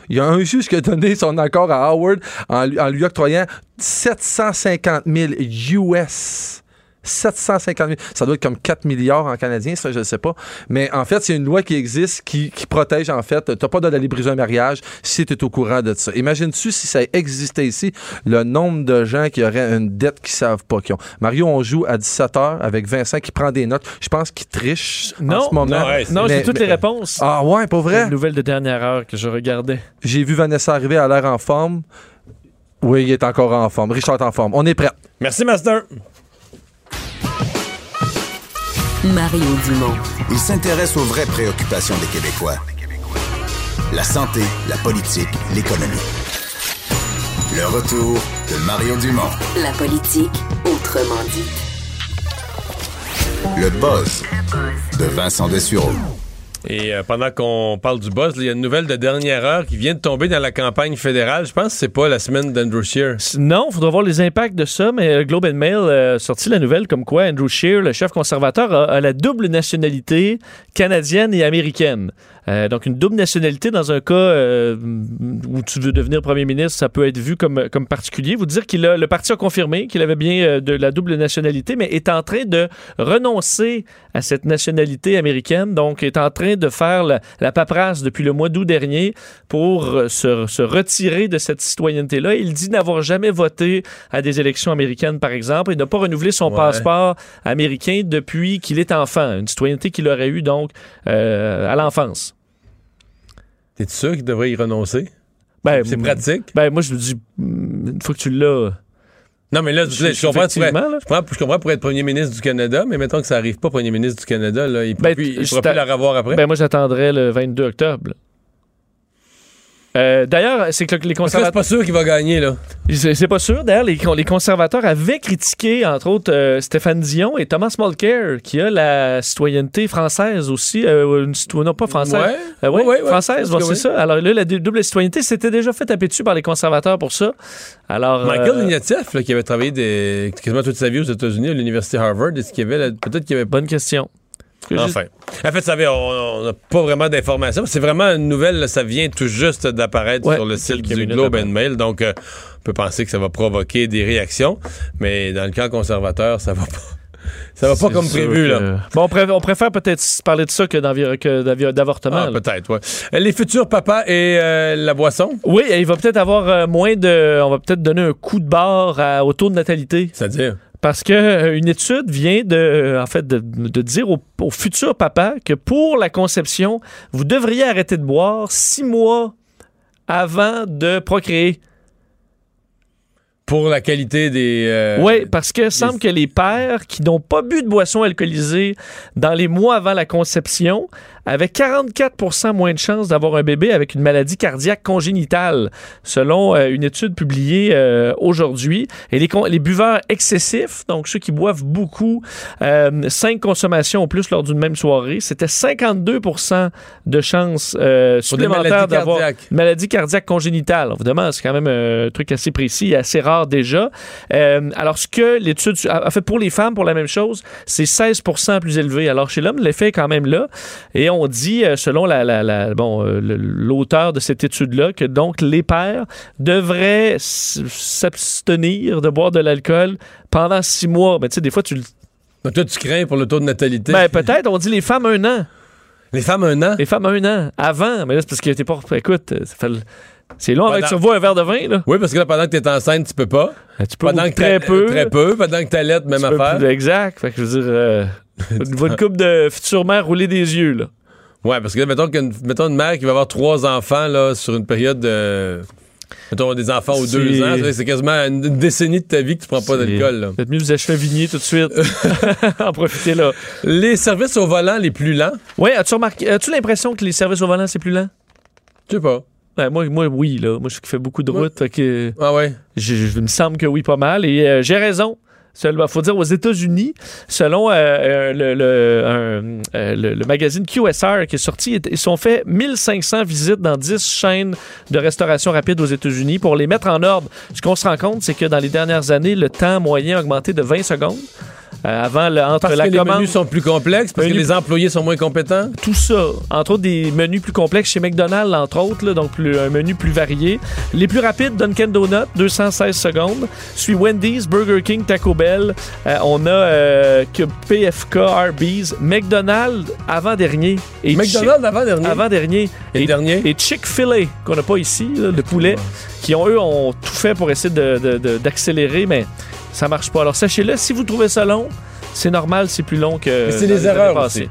Il y a un juge qui a donné son accord à Howard en lui octroyant 750 000 US. 750 000. Ça doit être comme 4 milliards en canadien, ça, je ne sais pas. Mais en fait, c'est une loi qui existe qui protège, en fait. Tu n'as pas d'aller briser un mariage si tu es au courant de ça. Imagine-tu si ça existait ici, le nombre de gens qui auraient une dette qu'ils ne savent pas qu'ils ont. Mario, on joue à 17h avec Vincent qui prend des notes. Je pense qu'il triche en ce moment. Non, j'ai toutes les réponses. Ah ouais, pas vrai? Une nouvelle de dernière heure que je regardais. J'ai vu Vanessa arriver à l'air en forme. Oui, il est encore en forme. Richard est en forme. On est prêt. Merci, Master. Mario Dumont. Il s'intéresse aux vraies préoccupations des Québécois. La santé, la politique, l'économie. Le retour de Mario Dumont. La politique, autrement dite. Le buzz de Vincent Desireaux. Et pendant qu'on parle du buzz, il y a une nouvelle de dernière heure qui vient de tomber dans la campagne fédérale. Je pense que c'est pas la semaine d'Andrew Scheer. Non, il faudra voir les impacts de ça, mais Globe and Mail a sorti la nouvelle comme quoi Andrew Scheer, le chef conservateur, a la double nationalité canadienne et américaine. Donc une double nationalité dans un cas où tu veux devenir premier ministre, ça peut être vu comme particulier. Vous dire qu'il le parti a confirmé qu'il avait bien de la double nationalité, mais est en train de renoncer à cette nationalité américaine, donc est en train de faire la paperasse depuis le mois d'août dernier pour se retirer de cette citoyenneté-là. Il dit n'avoir jamais voté à des élections américaines, par exemple, et n'a pas renouvelé son passeport américain depuis qu'il est enfant. Une citoyenneté qu'il aurait eue, donc, à l'enfance. T'es-tu sûr qu'il devrait y renoncer? C'est pratique? Moi, je me dis, une fois que tu l'as... Non, mais là, je comprends pour être premier ministre du Canada, mais mettons que ça n'arrive pas, premier ministre du Canada, là, il ne pourra plus la revoir après. Moi, j'attendrai le 22 octobre. D'ailleurs, c'est que les conservateurs... Parce que c'est pas sûr qu'il va gagner, là. C'est pas sûr. D'ailleurs, les conservateurs avaient critiqué, entre autres, Stéphane Dion et Thomas Mulcair, qui a la citoyenneté française aussi. Non, pas française. Française, c'est ça. Alors là, la double citoyenneté, c'était déjà fait taper dessus par les conservateurs pour ça. Alors, Michael Ignatieff, là, qui avait travaillé quasiment toute sa vie aux États-Unis à l'université Harvard, est-ce qu'il y avait... Peut-être qu'il y avait... Bonne question. Enfin. En fait, ça avait, on n'a pas vraiment d'informations. C'est vraiment une nouvelle, ça vient tout juste d'apparaître sur le site du Globe and Mail. Donc, on peut penser que ça va provoquer des réactions. Mais dans le camp conservateur, ça va pas. Ça va pas comme prévu, là. Bon, on préfère peut-être parler de ça que d'avortement. Ah, peut-être, oui. Les futurs papas et la boisson? Oui, il va peut-être avoir moins de... On va peut-être donner un coup de barre au taux de natalité. C'est-à-dire? Parce qu'une étude vient de dire aux futurs papas que pour la conception, vous devriez arrêter de boire 6 mois avant de procréer. Pour la qualité des... oui, parce que semble que les pères qui n'ont pas bu de boissons alcoolisées dans les mois avant la conception avaient 44% moins de chances d'avoir un bébé avec une maladie cardiaque congénitale, selon une étude publiée aujourd'hui. Et les buveurs excessifs, donc ceux qui boivent beaucoup, 5 consommations au plus lors d'une même soirée, c'était 52% de chances supplémentaires d'avoir une maladie cardiaque congénitale. Évidemment, c'est quand même un truc assez précis et assez rare déjà. Alors, ce que l'étude a fait pour les femmes, pour la même chose, c'est 16% plus élevé. Alors, chez l'homme, l'effet est quand même là. Et on dit, selon l'auteur de cette étude-là, que donc les pères devraient s'abstenir de boire de l'alcool pendant 6 mois. Mais tu sais, des fois, toi, tu crains pour le taux de natalité. Peut-être. On dit les femmes 1 an. Les femmes 1 an? Les femmes 1 an. Avant. Mais là, c'est parce que t'es pas... Écoute, ça fait... C'est long avec sur vous un verre de vin, là. Oui, parce que là, pendant que t'es enceinte, tu peux pas. Tu peux pendant que très peu. Pendant que t'allaites, même affaire. Exact. Fait que je veux dire, une couple de future mère rouler des yeux, là. Ouais, parce que mettons une mère qui va avoir 3 enfants là, sur une période de... Mettons des enfants aux 2 ans, c'est quasiment une décennie de ta vie que tu prends pas d'alcool. Peut-être mieux vous acheter un vignier tout de suite. En profiter là. Les services au volant les plus lents. Oui, as-tu l'impression que les services au volant c'est plus lent? Je sais pas. Ouais, moi oui là. Moi je fais beaucoup de route. Que, ah ouais. Il me semble que oui pas mal et j'ai raison. Il faut dire aux États-Unis, selon le magazine QSR qui est sorti, ils ont fait 1500 visites dans 10 chaînes de restauration rapide aux États-Unis pour les mettre en ordre. Ce qu'on se rend compte, c'est que dans les dernières années, le temps moyen a augmenté de 20 secondes. Parce que les menus sont plus complexes, parce que les employés sont moins compétents. Tout ça. Entre autres, des menus plus complexes chez McDonald's, entre autres, là, donc un menu plus varié. Les plus rapides, Dunkin' Donuts, 216 secondes. Suit Wendy's, Burger King, Taco Bell. On a PFK, Arby's, McDonald's avant-dernier. Et McDonald's avant-dernier? Avant-dernier. Et Chick-fil-A, qu'on n'a pas ici, là, le poulet, qui ont tout fait pour essayer d'accélérer, mais... ça marche pas. Alors sachez-le, si vous trouvez ça long, c'est normal, c'est plus long que... Mais c'est des erreurs aussi.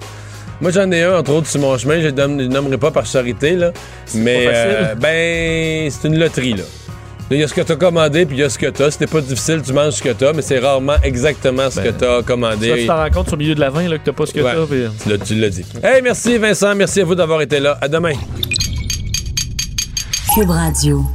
Moi, j'en ai un, entre autres, sur mon chemin. Je ne le nommerai pas par charité, là. Mais, c'est une loterie, là. Il y a ce que t'as commandé, puis il y a ce que t'as. C'était pas difficile, tu manges ce que t'as, mais c'est rarement exactement ce que t'as commandé. Ça, tu t'en rends compte sur le milieu de la vin, là, que t'as pas ce que t'as. Puis... tu l'as dit. Hey, merci Vincent, merci à vous d'avoir été là. À demain. Cube Radio.